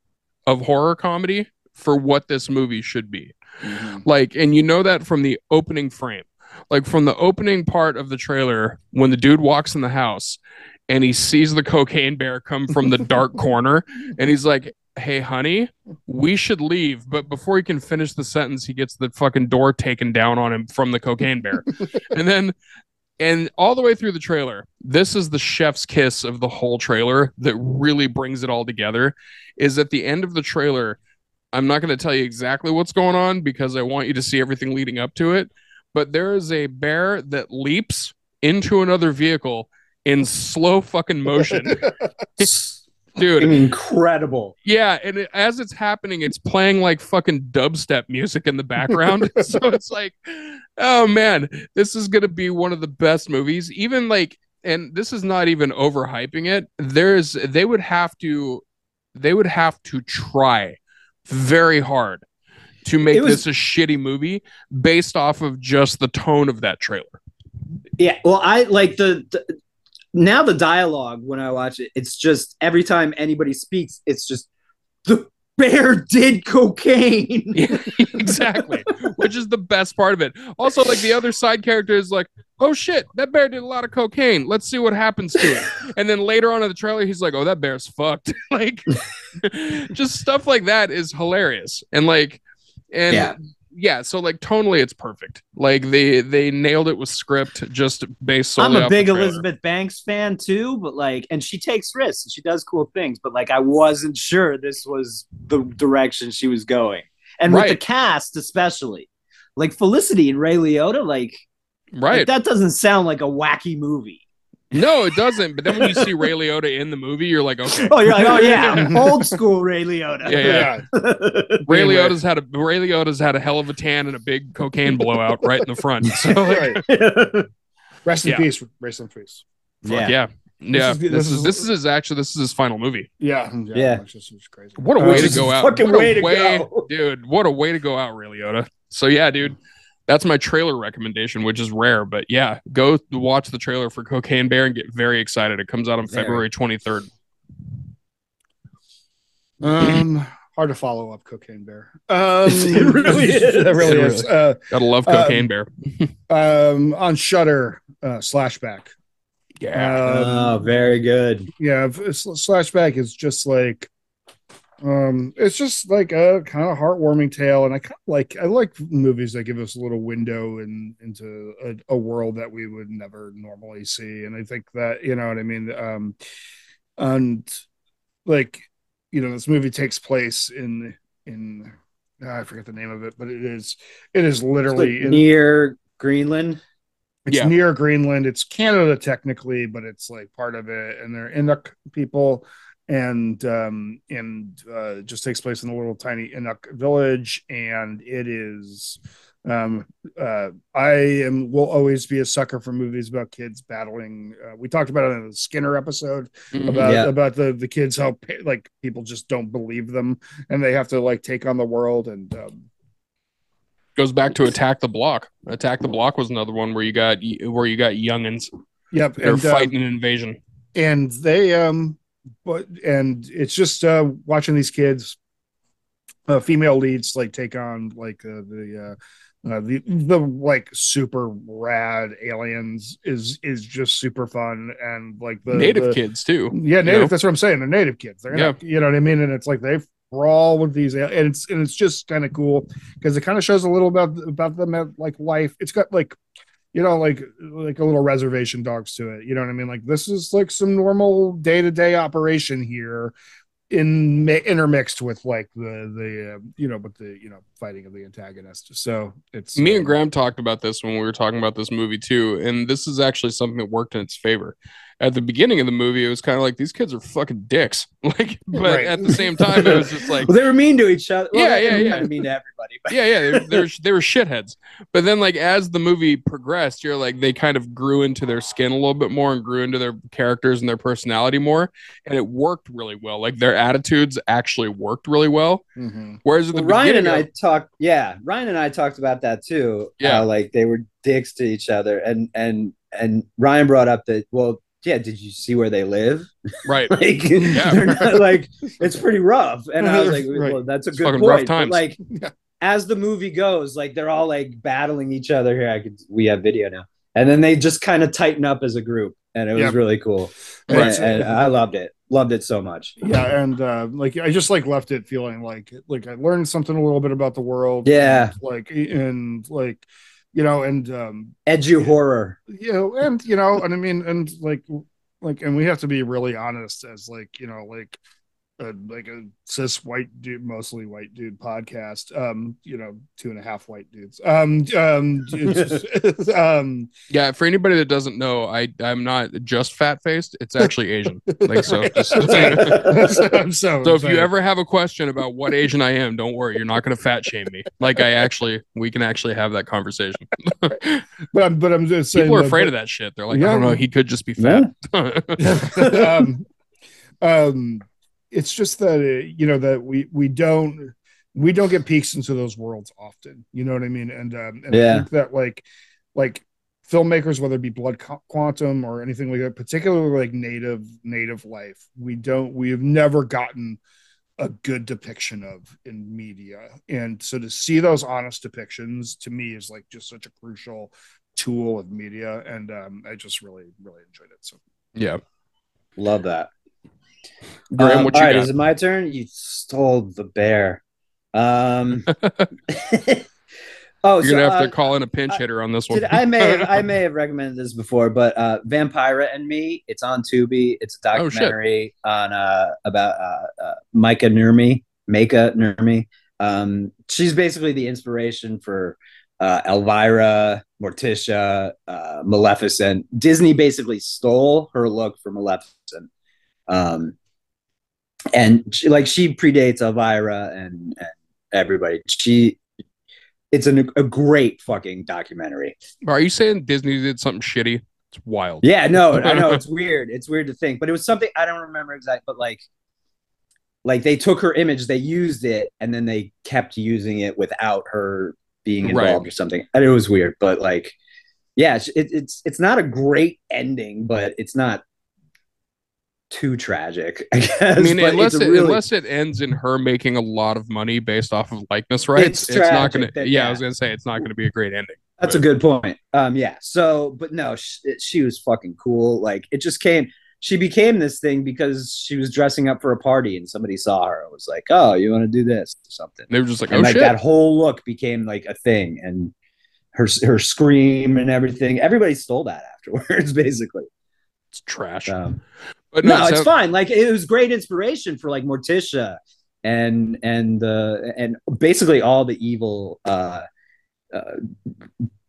of horror comedy for what this movie should be. Mm-hmm. Like, and you know that from the opening frame, like from the opening part of the trailer, when the dude walks in the house and he sees the cocaine bear come from the dark corner and he's like, "Hey, honey, we should leave." But before he can finish the sentence, he gets the fucking door taken down on him from the cocaine bear. And then, and all the way through the trailer, this is the chef's kiss of the whole trailer that really brings it all together, is at the end of the trailer. I'm not going to tell you exactly what's going on because I want you to see everything leading up to it. But there is a bear that leaps into another vehicle in slow fucking motion. Dude, incredible. Yeah, and it, as it's happening, it's playing like fucking dubstep music in the background. So it's like, oh man, this is going to be one of the best movies. Even like, and this is not even overhyping it. There's, they would have to try very hard to make this a shitty movie based off of just the tone of that trailer. Yeah, well, I like the now the dialogue when I watch it, it's just every time anybody speaks, it's just the bear did cocaine. Yeah, exactly. Which is the best part of it. Also, like the other side character is like, "Oh shit, that bear did a lot of cocaine. Let's see what happens to it." And then later on in the trailer, he's like, "Oh, that bear's fucked." Like, just stuff like that is hilarious. And like, and yeah, so like tonally, it's perfect. Like they nailed it with script, just based solely. I'm a big Elizabeth Banks fan too, but like, and she takes risks and she does cool things, but like, I wasn't sure this was the direction she was going, and with the cast especially, like Felicity and Ray Liotta, like. Right. Like, that doesn't sound like a wacky movie. No, it doesn't. But then when you see Ray Liotta in the movie, you're like, okay. Oh, you're like, oh yeah, old school Ray Liotta. Yeah. Ray Liotta's had a hell of a tan and a big cocaine blowout right in the front. So, right. Rest in peace. Fuck yeah. Yeah. This is his final movie. Yeah. It's crazy. What a way to go out. Dude, what a way to go out, Ray Liotta. So yeah, dude. That's my trailer recommendation, which is rare, but yeah, go watch the trailer for Cocaine Bear and get very excited. It comes out on February 23rd. Hard to follow up Cocaine Bear. It really is. It really is. Gotta love Cocaine Bear. On Shudder, Slashback. Yeah. Very good. Yeah, Slashback is just like. It's just like a kind of heartwarming tale, and I like movies that give us a little window into a world that we would never normally see, and I think that, you know what I mean, and like, you know, this movie takes place in I forget the name of it, but it is literally like near Greenland. It's near Greenland. It's Canada technically, but it's like part of it, and they're Inuk people. And just takes place in a little tiny Inuk village, and it is. I will always be a sucker for movies about kids battling. We talked about it in the Skinner episode about the kids, how like people just don't believe them, and they have to like take on the world. And goes back to Attack the Block. Attack the Block was another one where you got youngins. Yep, they're fighting an invasion, and they But it's just watching these kids, female leads, like take on like the like super rad aliens is just super fun, and like the native kids too. Yeah, native. You know? That's what I'm saying. They're native kids. They're not, you know what I mean. And it's like they brawl with these, and it's just kind of cool because it kind of shows a little about them like life. It's got like. You know, like a little Reservation Dogs to it. You know what I mean? Like this is like some normal day-to-day operation here, intermixed with like the fighting of the antagonist. So it's me and Graham talked about this when we were talking about this movie too, and this is actually something that worked in its favor. At the beginning of the movie, it was kind of like these kids are fucking dicks, like. But at the same time, it was just like well, they were mean to each other. Well, they were kind of mean to everybody. But. They were shitheads. But then, like as the movie progressed, you're like they kind of grew into their skin a little bit more and grew into their characters and their personality more, and it worked really well. Like their attitudes actually worked really well. Mm-hmm. Whereas at the Ryan and I talked about that too. Yeah, how, like they were dicks to each other, and Ryan brought up that well. yeah, did you see where they live? Right. Like, yeah, they're not, like, it's pretty rough. And I was like, well, right, that's a good point. But, like, yeah, as the movie goes, like, they're all like battling each other here. We have video now. And then they just kind of tighten up as a group. And it was really cool. And I loved it. Loved it so much. Yeah. And like, I just like left it feeling like I learned something a little bit about the world. Yeah. And like, you know, and edgy horror. You know, and you know, and I mean, and like, and we have to be really honest as like, you know, like a cis white dude, mostly white dude podcast. You know, 2.5 white dudes. Yeah. For anybody that doesn't know, I'm not just fat faced. It's actually Asian. Like so. So if you ever have a question about what Asian I am, don't worry. You're not going to fat shame me. Like we can actually have that conversation. but I'm just saying people are afraid of that shit. They're like, yeah, I don't know. He could just be fat. Yeah. It's just that, you know, that we don't get peeks into those worlds often, you know what I mean? And yeah, I think that like filmmakers, whether it be Blood Quantum or anything like that, particularly like native life, we have never gotten a good depiction of in media. And so to see those honest depictions to me is like just such a crucial tool of media. And I just really, really enjoyed it. So yeah, love that. Graham, what you all right, got? Is it my turn? You stole the bear. You're gonna have to call in a pinch hitter on this one. I may have recommended this before, but Vampira and Me. It's on Tubi. It's a documentary on about Micah Nurmi. She's basically the inspiration for Elvira, Morticia, Maleficent. Disney basically stole her look for Maleficent. And she, like, she predates Elvira and everybody. It's a great fucking documentary. Are you saying Disney did something shitty? It's wild. Yeah, no, I know. It's weird. It's weird to think, but it was something I don't remember exactly, but like they took her image, they used it, and then they kept using it without her being involved or something. And it was weird, but like, yeah, it's not a great ending, but it's not too tragic, I guess. I mean, unless it ends in her making a lot of money based off of likeness rights, it's not gonna I was gonna say it's not gonna be a great ending. That's a good point. Yeah, so but no, she was fucking cool. Like, it just came, she became this thing because she was dressing up for a party and somebody saw her and was like, oh, you want to do this or something. They were just like, and, oh, like, shit, that whole look became like a thing, and her scream and everything, everybody stole that afterwards basically. It's trash. But no, it's fine. Like, it was great inspiration for like Morticia and basically all the evil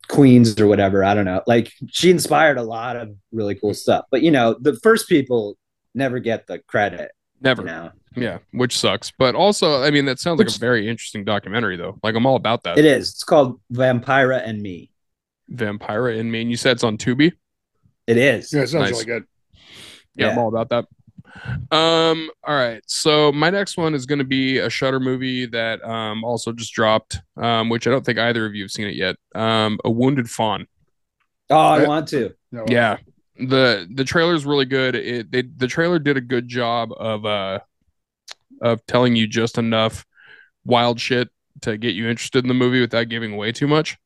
queens or whatever. I don't know. Like, she inspired a lot of really cool stuff. But you know, the first people never get the credit. Never. You know? Yeah, which sucks. But also, I mean, that sounds like a very interesting documentary, though. Like, I'm all about that. It is. It's called Vampira and Me. Vampira and Me, and you said it's on Tubi. It is. Yeah, it sounds really good. Yeah, I'm all about that. All right. So my next one is going to be a Shudder movie that also just dropped, which I don't think either of you have seen it yet. A Wounded Fawn. Oh, I want to. No. Yeah. The trailer is really good. The trailer did a good job of telling you just enough wild shit to get you interested in the movie without giving away too much.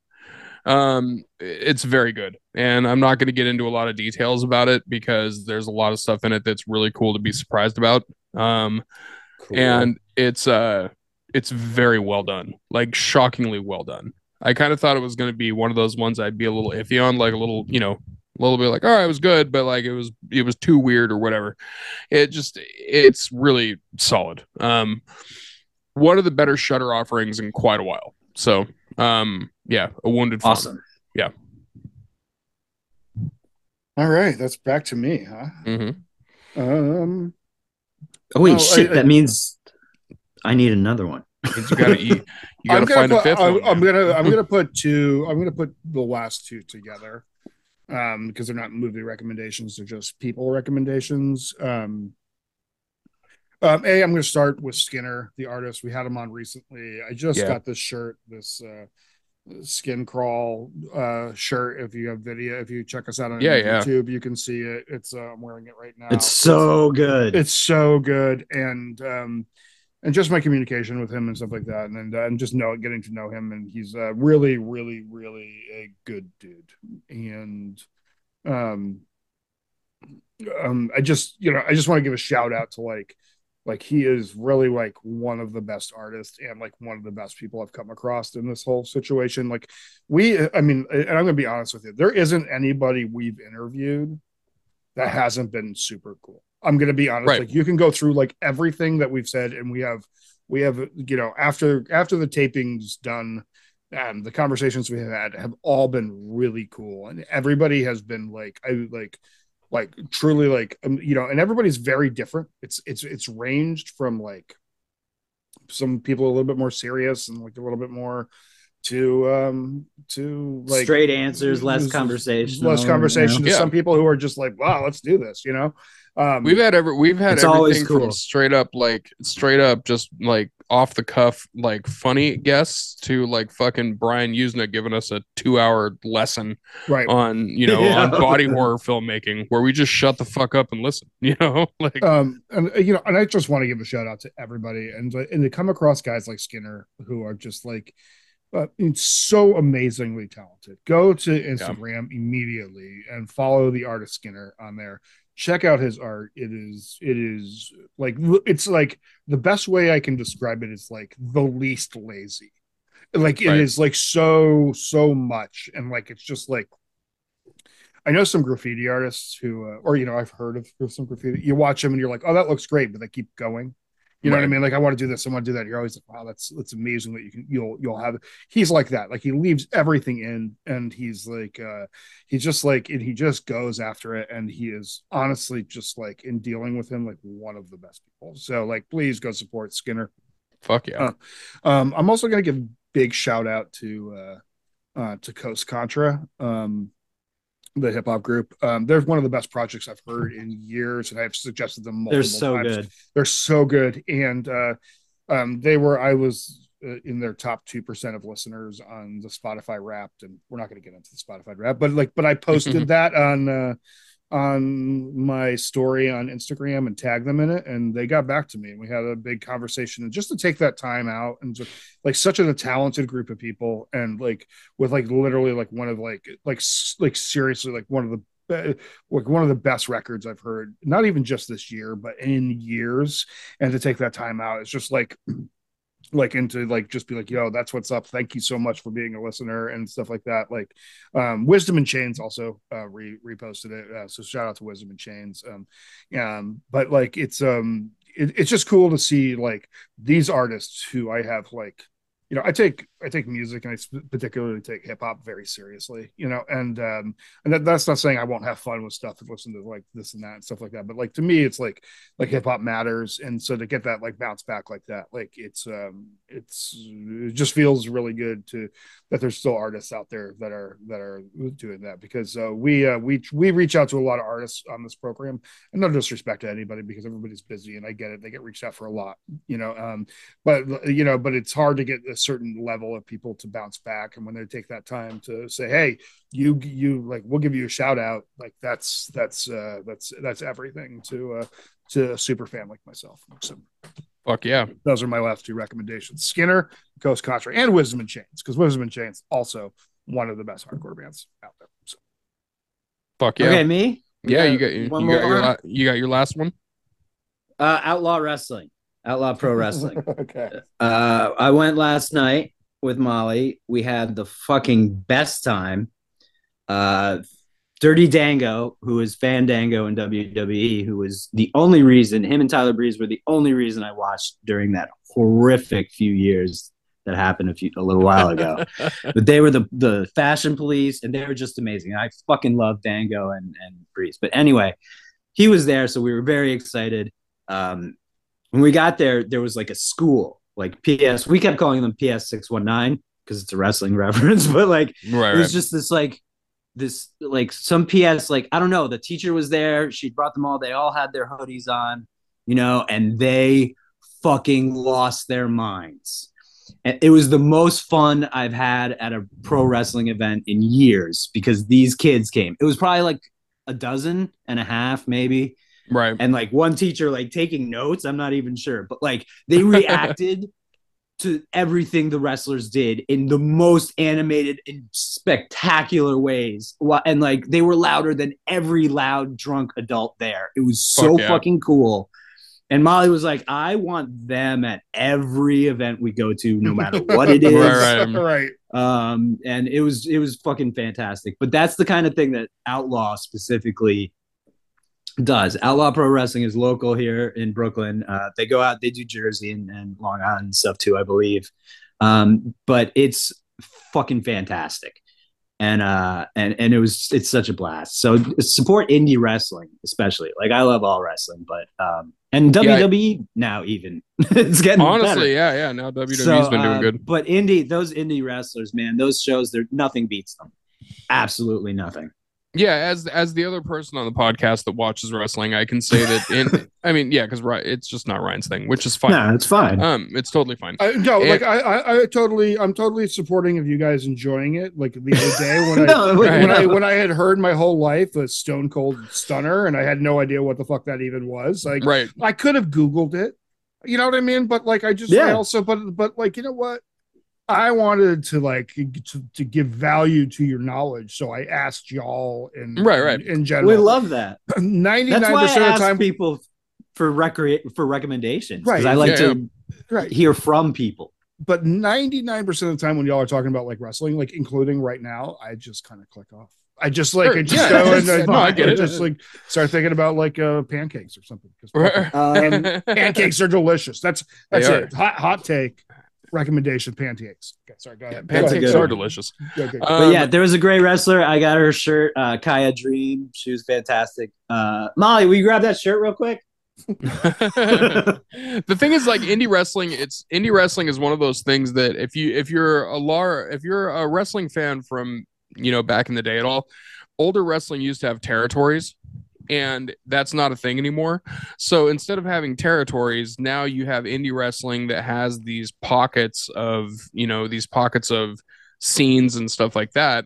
It's very good, and I'm not going to get into a lot of details about it because there's a lot of stuff in it that's really cool to be surprised about. Cool. And it's very well done, like shockingly well done. I kind of thought it was going to be one of those ones I'd be a little iffy on, like a little bit like, all right, it was good, but like it was too weird or whatever. It's really solid. One of the better Shudder offerings in quite a while. So yeah, A Wounded Fawn. Awesome. Yeah. All right, that's back to me, huh? Mm-hmm. Shit! That means I need another one. You gotta eat. You gotta find a fifth one. I'm gonna put the last two together, because they're not movie recommendations; they're just people recommendations. I'm going to start with Skinner, the artist. We had him on recently. I just got this shirt, this skin crawl shirt. If you have video, if you check us out on YouTube, you can see it. It's I'm wearing it right now. It's so good. It's so good. And just my communication with him and stuff like that, and just getting to know him, and he's really, really, really a good dude. And I just want to give a shout out to like he is really like one of the best artists and like one of the best people I've come across in this whole situation. Like and I'm gonna be honest with you, there isn't anybody we've interviewed that hasn't been super cool. I'm going to be honest. Right. Like you can go through like everything that we've said, and we have, you know, after the taping's done, the conversations we have all been really cool. And everybody has been truly, and everybody's very different. It's ranged from like some people a little bit more serious and like a little bit more to like straight answers, less conversation to some people who are just like, wow, let's do this, you know? We've had everything cool. From straight up just like off the cuff like funny guests to like fucking Brian Usna giving us a 2-hour lesson on body horror filmmaking where we just shut the fuck up and listen, you know? Like and I just want to give a shout out to everybody and to come across guys like Skinner who are just like so amazingly talented. Go to Instagram immediately and follow the artist Skinner on there. Check out his art. It is like, it's like the best way I can describe it is like the least lazy. Like it is like so much. And like, it's just like, I know some graffiti artists who, I've heard of some graffiti. You watch them and you're like, oh, that looks great. But they keep going. You know what I mean? Like, I want to do this. I want to do that. You're always like, wow, that's amazing that you'll have it. He's like that. Like he leaves everything in, and he's like, he's just like, and he just goes after it. And he is honestly just like in dealing with him, like one of the best people. So like, please go support Skinner. Fuck yeah. I'm also going to give a big shout out to Coast Contra, the hip hop group. They're one of the best projects I've heard in years, and I've suggested them multiple times. They're so good. And I was in their top 2% of listeners on the Spotify Wrapped, and we're not going to get into the Spotify Wrapped, but I posted that on my story on Instagram and tagged them in it, and they got back to me, and we had a big conversation. And just to take that time out, and just like such a talented group of people, and like with like literally like one of like seriously like one of the best records I've heard, not even just this year but in years. And to take that time out, it's just like into like just be like, yo, that's what's up, thank you so much for being a listener and stuff like that. Like Wisdom in Chains also reposted it, so shout out to Wisdom in Chains. But like it's just cool to see like these artists who I have like, you know, I take music, and I particularly take hip hop very seriously, you know, and that's not saying I won't have fun with stuff and listen to like this and that and stuff like that. But like, to me, it's like hip hop matters. And so to get that, like bounce back like that, like it just feels really good to that. There's still artists out there that are doing that, because we reach out to a lot of artists on this program, and no disrespect to anybody, because everybody's busy and I get it. They get reached out for a lot, you know, but it's hard to get a certain level of people to bounce back, and when they take that time to say, hey, you like, we'll give you a shout out, like that's everything to a super fan like myself. So fuck yeah, those are my last two recommendations: Skinner, Coast Contra, and Wisdom in Chains, because Wisdom in Chains also one of the best hardcore bands out there. So fuck yeah. Okay, me? Yeah, you got your last one. Outlaw Pro Wrestling. Okay. I went last night with Molly. We had the fucking best time. Dirty Dango, who is Fandango in WWE, who was the only reason, him and Tyler Breeze were the only reason I watched during that horrific few years that happened a little while ago. But they were the fashion police, and they were just amazing. I fucking love Dango and Breeze. But anyway, he was there, so we were very excited. When we got there, there was like a school, like PS. We kept calling them PS 619 because it's a wrestling reference, but like it was just this some PS, like, I don't know. The teacher was there. She brought them all. They all had their hoodies on, you know, and they fucking lost their minds. It was the most fun I've had at a pro wrestling event in years because these kids came. It was probably like a dozen and a half, maybe. Right. And like one teacher, like taking notes. I'm not even sure, but like they reacted to everything the wrestlers did in the most animated and spectacular ways. And like they were louder than every loud drunk adult there. It was so fucking cool. And Molly was like, I want them at every event we go to, no matter what it is. Right. And it was fucking fantastic. But that's the kind of thing that Outlaw specifically does. Outlaw Pro Wrestling is local here in Brooklyn. They go out, they do Jersey and Long Island stuff too, I believe. But it's fucking fantastic. And it's such a blast. So support indie wrestling, especially. Like I love all wrestling, but and WWE now even it's getting honestly better. Yeah. Now WWE's been doing good, but those indie wrestlers, man, those shows, there nothing beats them. Absolutely nothing. Yeah, as the other person on the podcast that watches wrestling, I can say that. Because it's just not Ryan's thing, which is fine. No, it's fine. It's totally fine. I'm totally supporting of you guys enjoying it. Like the other day when I had heard my whole life a Stone Cold Stunner, and I had no idea what the fuck that even was. Like, right. I could have Googled it, you know what I mean? But like, I also, you know what? I wanted to to give value to your knowledge, so I asked y'all in general. We love that. 99% of the time, people for recommendations. Right, I like to hear from people. But 99% of the time, when y'all are talking about like wrestling, like including right now, I just kind of click off. I just start thinking about like pancakes or something. Pancakes are delicious. That's it. Hot take. Recommendation: pancakes. Okay, sorry, go ahead. Yeah, pancakes are delicious. Okay. But yeah, there was a great wrestler. I got her shirt, Kaya Dream. She was fantastic. Molly, will you grab that shirt real quick? The thing is, like indie wrestling is one of those things that if you're a wrestling fan from back in the day at all, older wrestling used to have territories. And that's not a thing anymore. So instead of having territories, now you have indie wrestling that has these pockets of, scenes and stuff like that.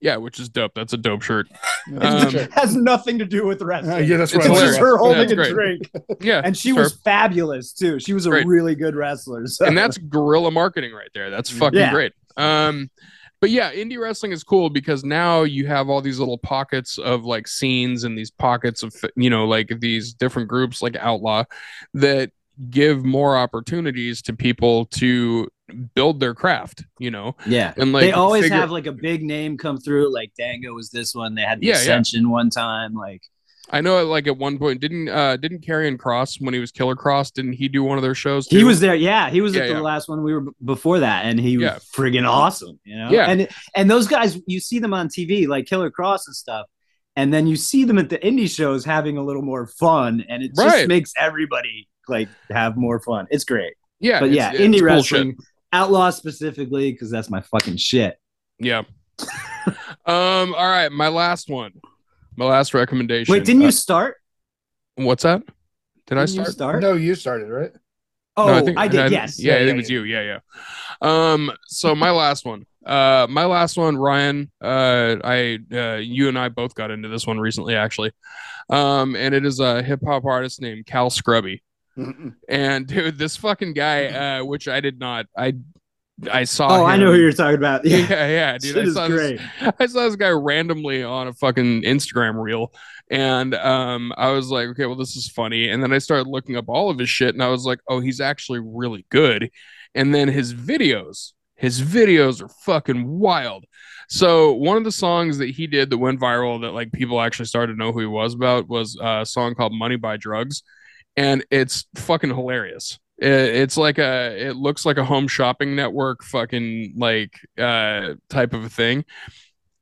Yeah, which is dope. That's a dope shirt. It has nothing to do with wrestling. Yeah, that's right. It's just her holding a drink. Yeah, and she was fabulous too. She was a really good wrestler. So. And that's guerrilla marketing right there. That's fucking great. But yeah, indie wrestling is cool because now you have all these little pockets of like scenes and these pockets of, these different groups like Outlaw that give more opportunities to people to build their craft, Yeah. And like they always have like a big name come through. Like Dango was this one. They had the Ascension one time. Like I know like at one point didn't Karrion Kross when he was Killer Kross, didn't he do one of their shows too? He was there, yeah. He was at the last one we were before that, and he was friggin' awesome, Yeah. And those guys, you see them on TV, like Killer Kross and stuff, and then you see them at the indie shows having a little more fun, and it just makes everybody like have more fun. It's great. Yeah, but it's indie wrestling, bullshit. Outlaw specifically, because that's my fucking shit. Yeah. All right, my last one. My last recommendation. Wait, didn't you start? What's that? Did I start? No, you started, right? Oh, no, I did. Yes. Yeah, it was you. Yeah. So my last one. Ryan. You and I both got into this one recently, actually. And it is a hip hop artist named Cal Scrubby. Mm-mm. And dude, this fucking guy, which I did not. I saw. Oh, him. I know who you're talking about. Yeah, dude. I saw this guy randomly on a fucking Instagram reel, and I was like, okay, well, this is funny. And then I started looking up all of his shit, and I was like, oh, he's actually really good. And then his videos are fucking wild. So one of the songs that he did that went viral that like people actually started to know who he was about was a song called "Money Buy Drugs," and it's fucking hilarious. It's like it looks like a Home Shopping Network fucking like type of a thing.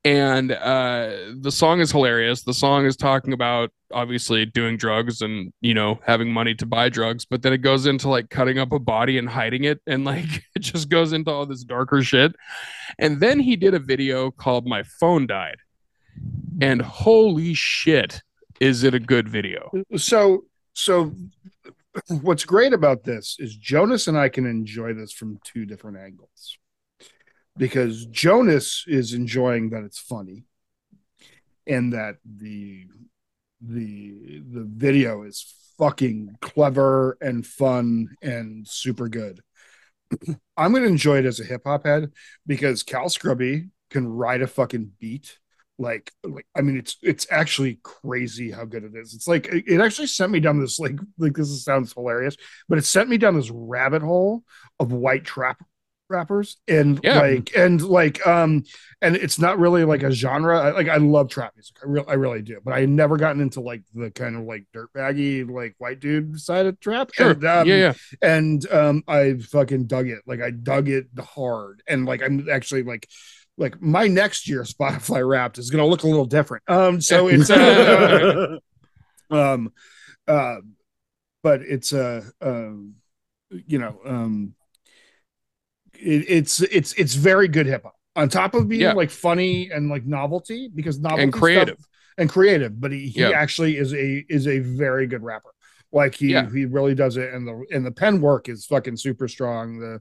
And the song is hilarious. The song is talking about obviously doing drugs and, having money to buy drugs. But then it goes into like cutting up a body and hiding it. And like it just goes into all this darker shit. And then he did a video called "My Phone Died." And holy shit, is it a good video? So what's great about this is Jonas and I can enjoy this from two different angles, because Jonas is enjoying that it's funny and that the video is fucking clever and fun and super good. I'm going to enjoy it as a hip hop head because Cal Scrubby can ride a fucking beat. Like, I mean, it's actually crazy how good it is. It's like, it actually sent me down this, like this sounds hilarious, but it sent me down this rabbit hole of white trap rappers. And yeah. and it's not really like a genre. I love trap music. I really do, but I had never gotten into like the kind of like dirtbaggy, like white dude side of trap. Sure. And I fucking dug it. Like I dug it hard. And like, I'm actually like my next year Spotify Wrapped is going to look a little different. So it's, but it's, you know, it's very good hip hop on top of being like funny and like novelty, because novelty and creative stuff, and creative, but he actually is a very good rapper. Like he really does it. And the pen work is fucking super strong.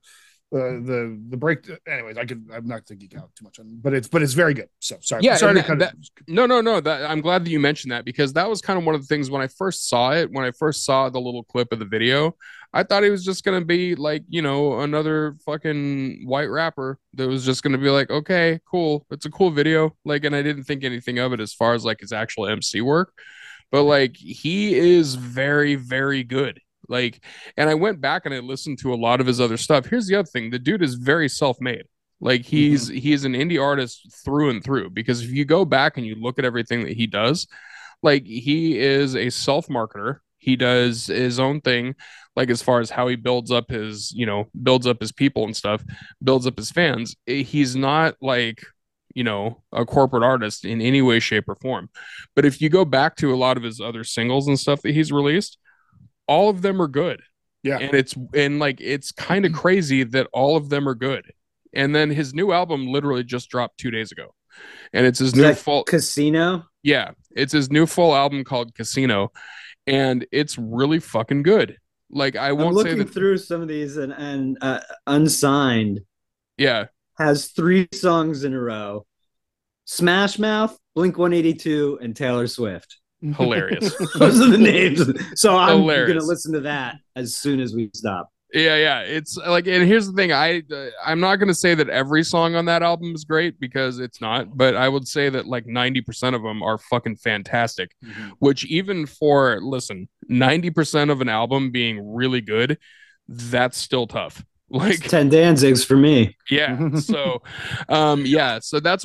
The break. Anyways, I'm not going to geek out too much on, but it's very good. So sorry. Yeah, sorry to cut it. No. I'm glad that you mentioned that, because that was kind of one of the things when I first saw it, when I first saw the little clip of the video, I thought it was just going to be like, you know, another fucking white rapper that was just going to be like, okay, cool. It's a cool video. Like, and I didn't think anything of it as far as like his actual MC work, but like, he is very, very good. Like, and I went back and I listened to a lot of his other stuff. Here's the other thing. The dude is very self-made. Like he's an indie artist through and through, because if you go back and you look at everything that he does, like he is a self-marketer. He does his own thing. Like as far as how he builds up his, you know, builds up his people and stuff, builds up his fans. He's not like, you know, a corporate artist in any way, shape or form. But if you go back to a lot of his other singles and stuff that he's released, all of them are good. Yeah. And it's kind of crazy that all of them are good. And then his new album literally just dropped 2 days ago. And it's his new full Casino. Yeah. It's his new full album called Casino. And it's really fucking good. Like I'm looking through some of these and Unsigned. Yeah. Has 3 songs in a row. Smash Mouth, Blink-182 and Taylor Swift. Hilarious. Those are the names. So I'm gonna listen to that as soon as we stop. Yeah. It's like, and here's the thing. I'm not gonna say that every song on that album is great, because it's not, but I would say that like 90% of them are fucking fantastic. Mm-hmm. Which even for 90% of an album being really good, that's still tough. Like it's 10 Danzigs for me. Yeah. So, So that's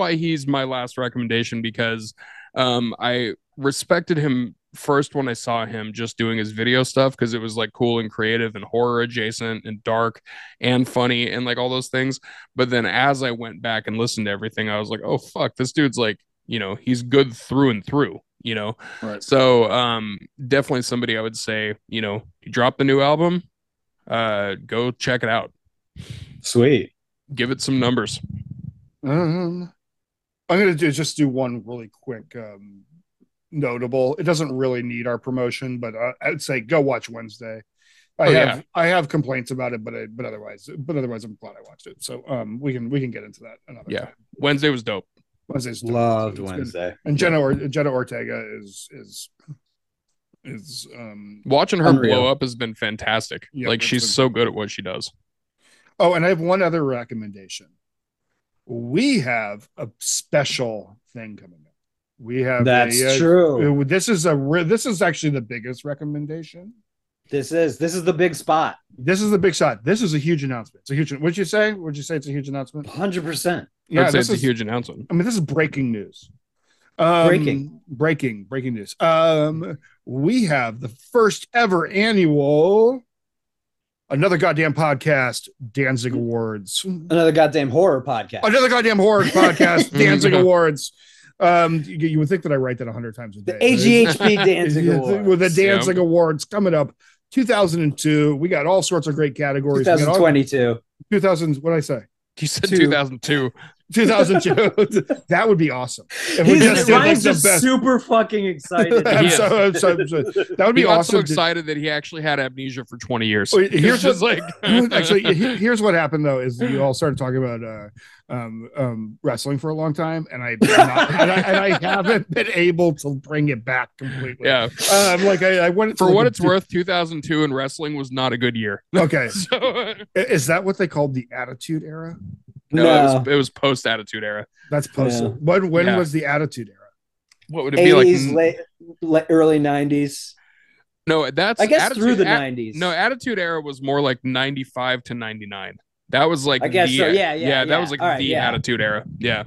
why he's my last recommendation, because I respected him first when I saw him just doing his video stuff, because it was like cool and creative and horror adjacent and dark and funny and like all those things. But then as I went back and listened to everything, I was like, oh fuck, this dude's like, you know, he's good through and through, you know. Right. So definitely somebody I would say, you know, you drop the new album, go check it out. Sweet. Give it some numbers. I'm going to just do one really quick notable. It doesn't really need our promotion, but I'd say go watch Wednesday. I have complaints about it, but otherwise I'm glad I watched it. So we can get into that another time. Wednesday was dope. Wednesday. And Jenna Ortega is watching her unreal. Blow up has been fantastic. Yep, like she's so good at what she does. Oh, and I have one other recommendation. We have a special thing coming up. We have true. This is actually the biggest recommendation. This is the big spot. This is the big shot. This is a huge announcement. It's a huge. Would you say it's a huge announcement? 100%. Yeah, it's a huge announcement. I mean, this is breaking news. Breaking news. We have the first ever annual. Another goddamn podcast, Danzig Awards. Another goddamn horror podcast. Another goddamn horror podcast, Danzig Awards. You would think that I write that 100 times a day. The AGHP Danzig Awards. With the Danzig Awards coming up, 2002. We got all sorts of great categories. 2022. 2000. What did I say? You said 2002. 2002. That would be awesome. Ryan's just super fucking excited. I'm so that would be awesome. So excited that he actually had amnesia for 20 years. Here's what's like. Actually, here's what happened though is you all started talking about wrestling for a long time, and I haven't been able to bring it back completely. Yeah, I went for what it's worth. 2002 in wrestling was not a good year. Okay, so is that what they called the Attitude Era? No. It was post Attitude Era. That's post. Yeah. When was the Attitude Era? What would it be like? 80s, late early 90s. No, that's I guess through the 90s. No, Attitude Era was more like 95 to 99. That was like, I guess the, so. Yeah. That was like Attitude Era. Yeah.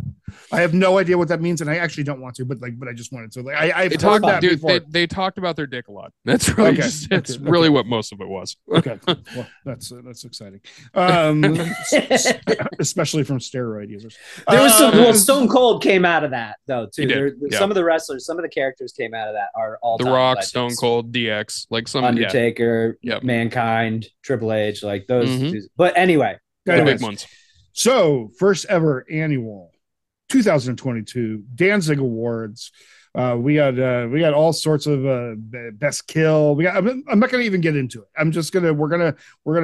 I have no idea what that means, and I actually don't want to, but I just wanted to. Like, they talked about their dick a lot. That's really really what most of it was. Okay, well, that's exciting, especially from steroid users. There was some Stone Cold came out of that though too. Some of the wrestlers, some of the characters came out of that are all The Rock, legends. Stone Cold, DX, like some Undertaker, Mankind, Triple H, like those. Mm-hmm. But anyway, the big ones. So first ever annual 2022 Danzig Awards. We got all sorts of best kill. I'm not going to even get into it. We're gonna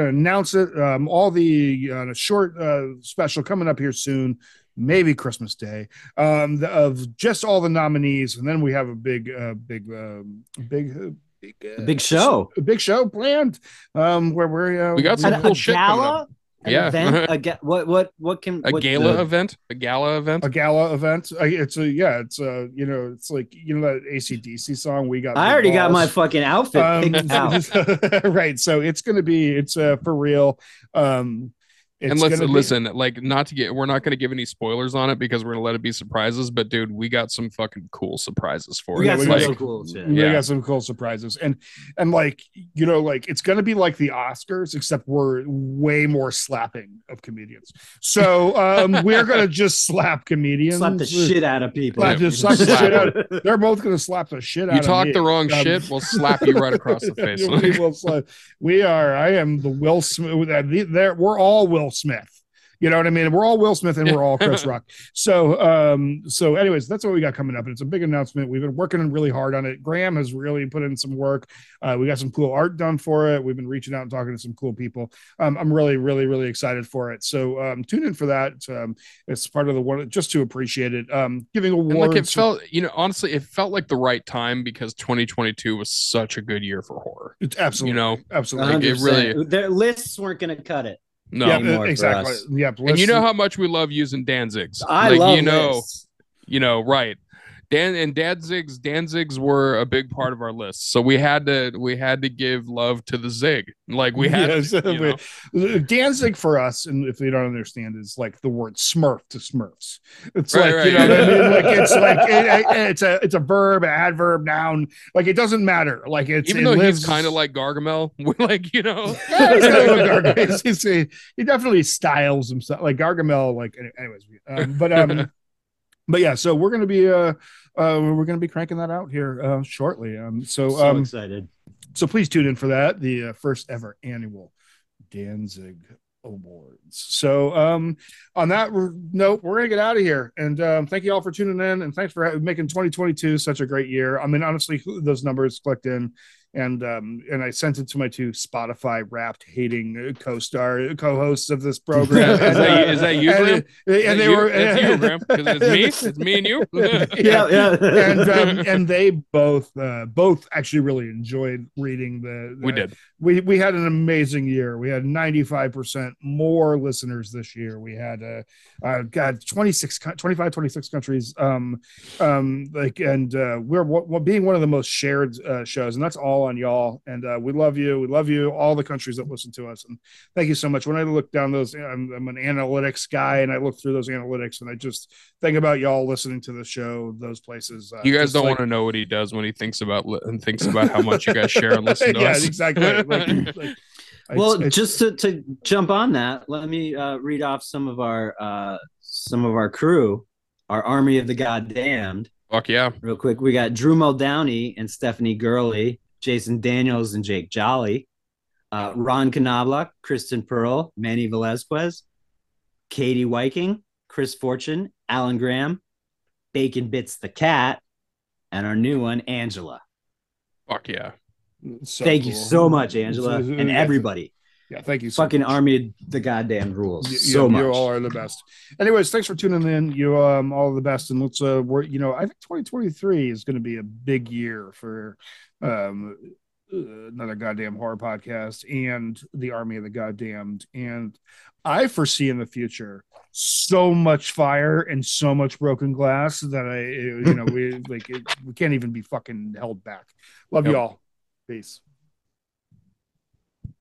announce it. All the short special coming up here soon, maybe Christmas Day. Of just all the nominees, and then we have a big show planned. Where we're we got some cool shit coming up. A gala event. It's like, you know, that AC/DC song we got. I already got my fucking outfit picked out. Right, so it's going to be for real. It's and we're not going to give any spoilers on it because we're going to let it be surprises. But dude, we got some fucking cool surprises for you. We got some cool surprises, and like, you know, like it's going to be like the Oscars, except we're way more slapping of comedians. So we're going to just slap comedians, slap the shit out of people. They're both going to slap the shit out of me. You talk the wrong shit, we'll slap you right across the face. I am the Will Smith. We're all Will Smith, you know what I mean? We're all Will Smith and we're all Chris Rock. So so anyways, that's what we got coming up, and it's a big announcement. We've been working really hard on it. Graham has really put in some work. We got some cool art done for it. We've been reaching out and talking to some cool people. I'm really, really, really excited for it. So tune in for that. It's part of the one just to appreciate it. Giving awards. And it felt, you know, honestly, it felt like the right time because 2022 was such a good year for horror. It's absolutely, you know, absolutely. Like, it really, their lists weren't going to cut it. No, yeah, exactly. Yeah, and you know how much we love using Danzigs. Right? Danzigs were a big part of our list, so we had to give love to the zig. Like we had Danzig for us, and if they don't understand, is like the word Smurf to Smurfs. It's you know what I mean? Like it's like it's a verb, adverb, noun. Like it doesn't matter. Like it's he's kind of like Gargamel. Like, you know, he definitely styles himself like Gargamel. Like anyways, But yeah, so we're gonna be cranking that out here shortly. So excited! So please tune in for that, the first ever annual Danzig Awards. So on that note, we're gonna get out of here. And thank you all for tuning in, and thanks for making 2022 such a great year. I mean, honestly, those numbers clicked in. And I sent it to my two Spotify Wrapped hating co-hosts of this program. Is that you, Graham? It's me and you. yeah. And they both actually really enjoyed reading the. We did. We had an amazing year. We had 95% more listeners this year. We had 26 countries. We're being one of the most shared shows, and that's all on y'all, and we love you all the countries that listen to us, and thank you so much. When I look down those, I'm an analytics guy, and I look through those analytics and I just think about y'all listening to the show, those places. You guys don't want to know what he does when he thinks about how much you guys share and listen to us. Exactly. Just to jump on that, let me read off some of our crew, our army of the goddamned. Fuck yeah. Real quick, we got Drew Muldowney and Stephanie Gurley, Jason Daniels and Jake Jolly, Ron Knobloch, Kristen Pearl, Manny Velasquez, Katie Weiking, Chris Fortune, Alan Graham, Bacon Bits the Cat, and our new one, Angela. Fuck yeah. So thank you so much, Angela, and everybody. Yeah, thank you so fucking much. Army the goddamn rules. So much. You all are the best. Anyways, thanks for tuning in. You all the best, and let's work, you know, I think 2023 is going to be a big year for another goddamn horror podcast and the Army of the Goddamned, and I foresee in the future so much fire and so much broken glass that I, you know, we can't even be fucking held back. Love you all. Peace.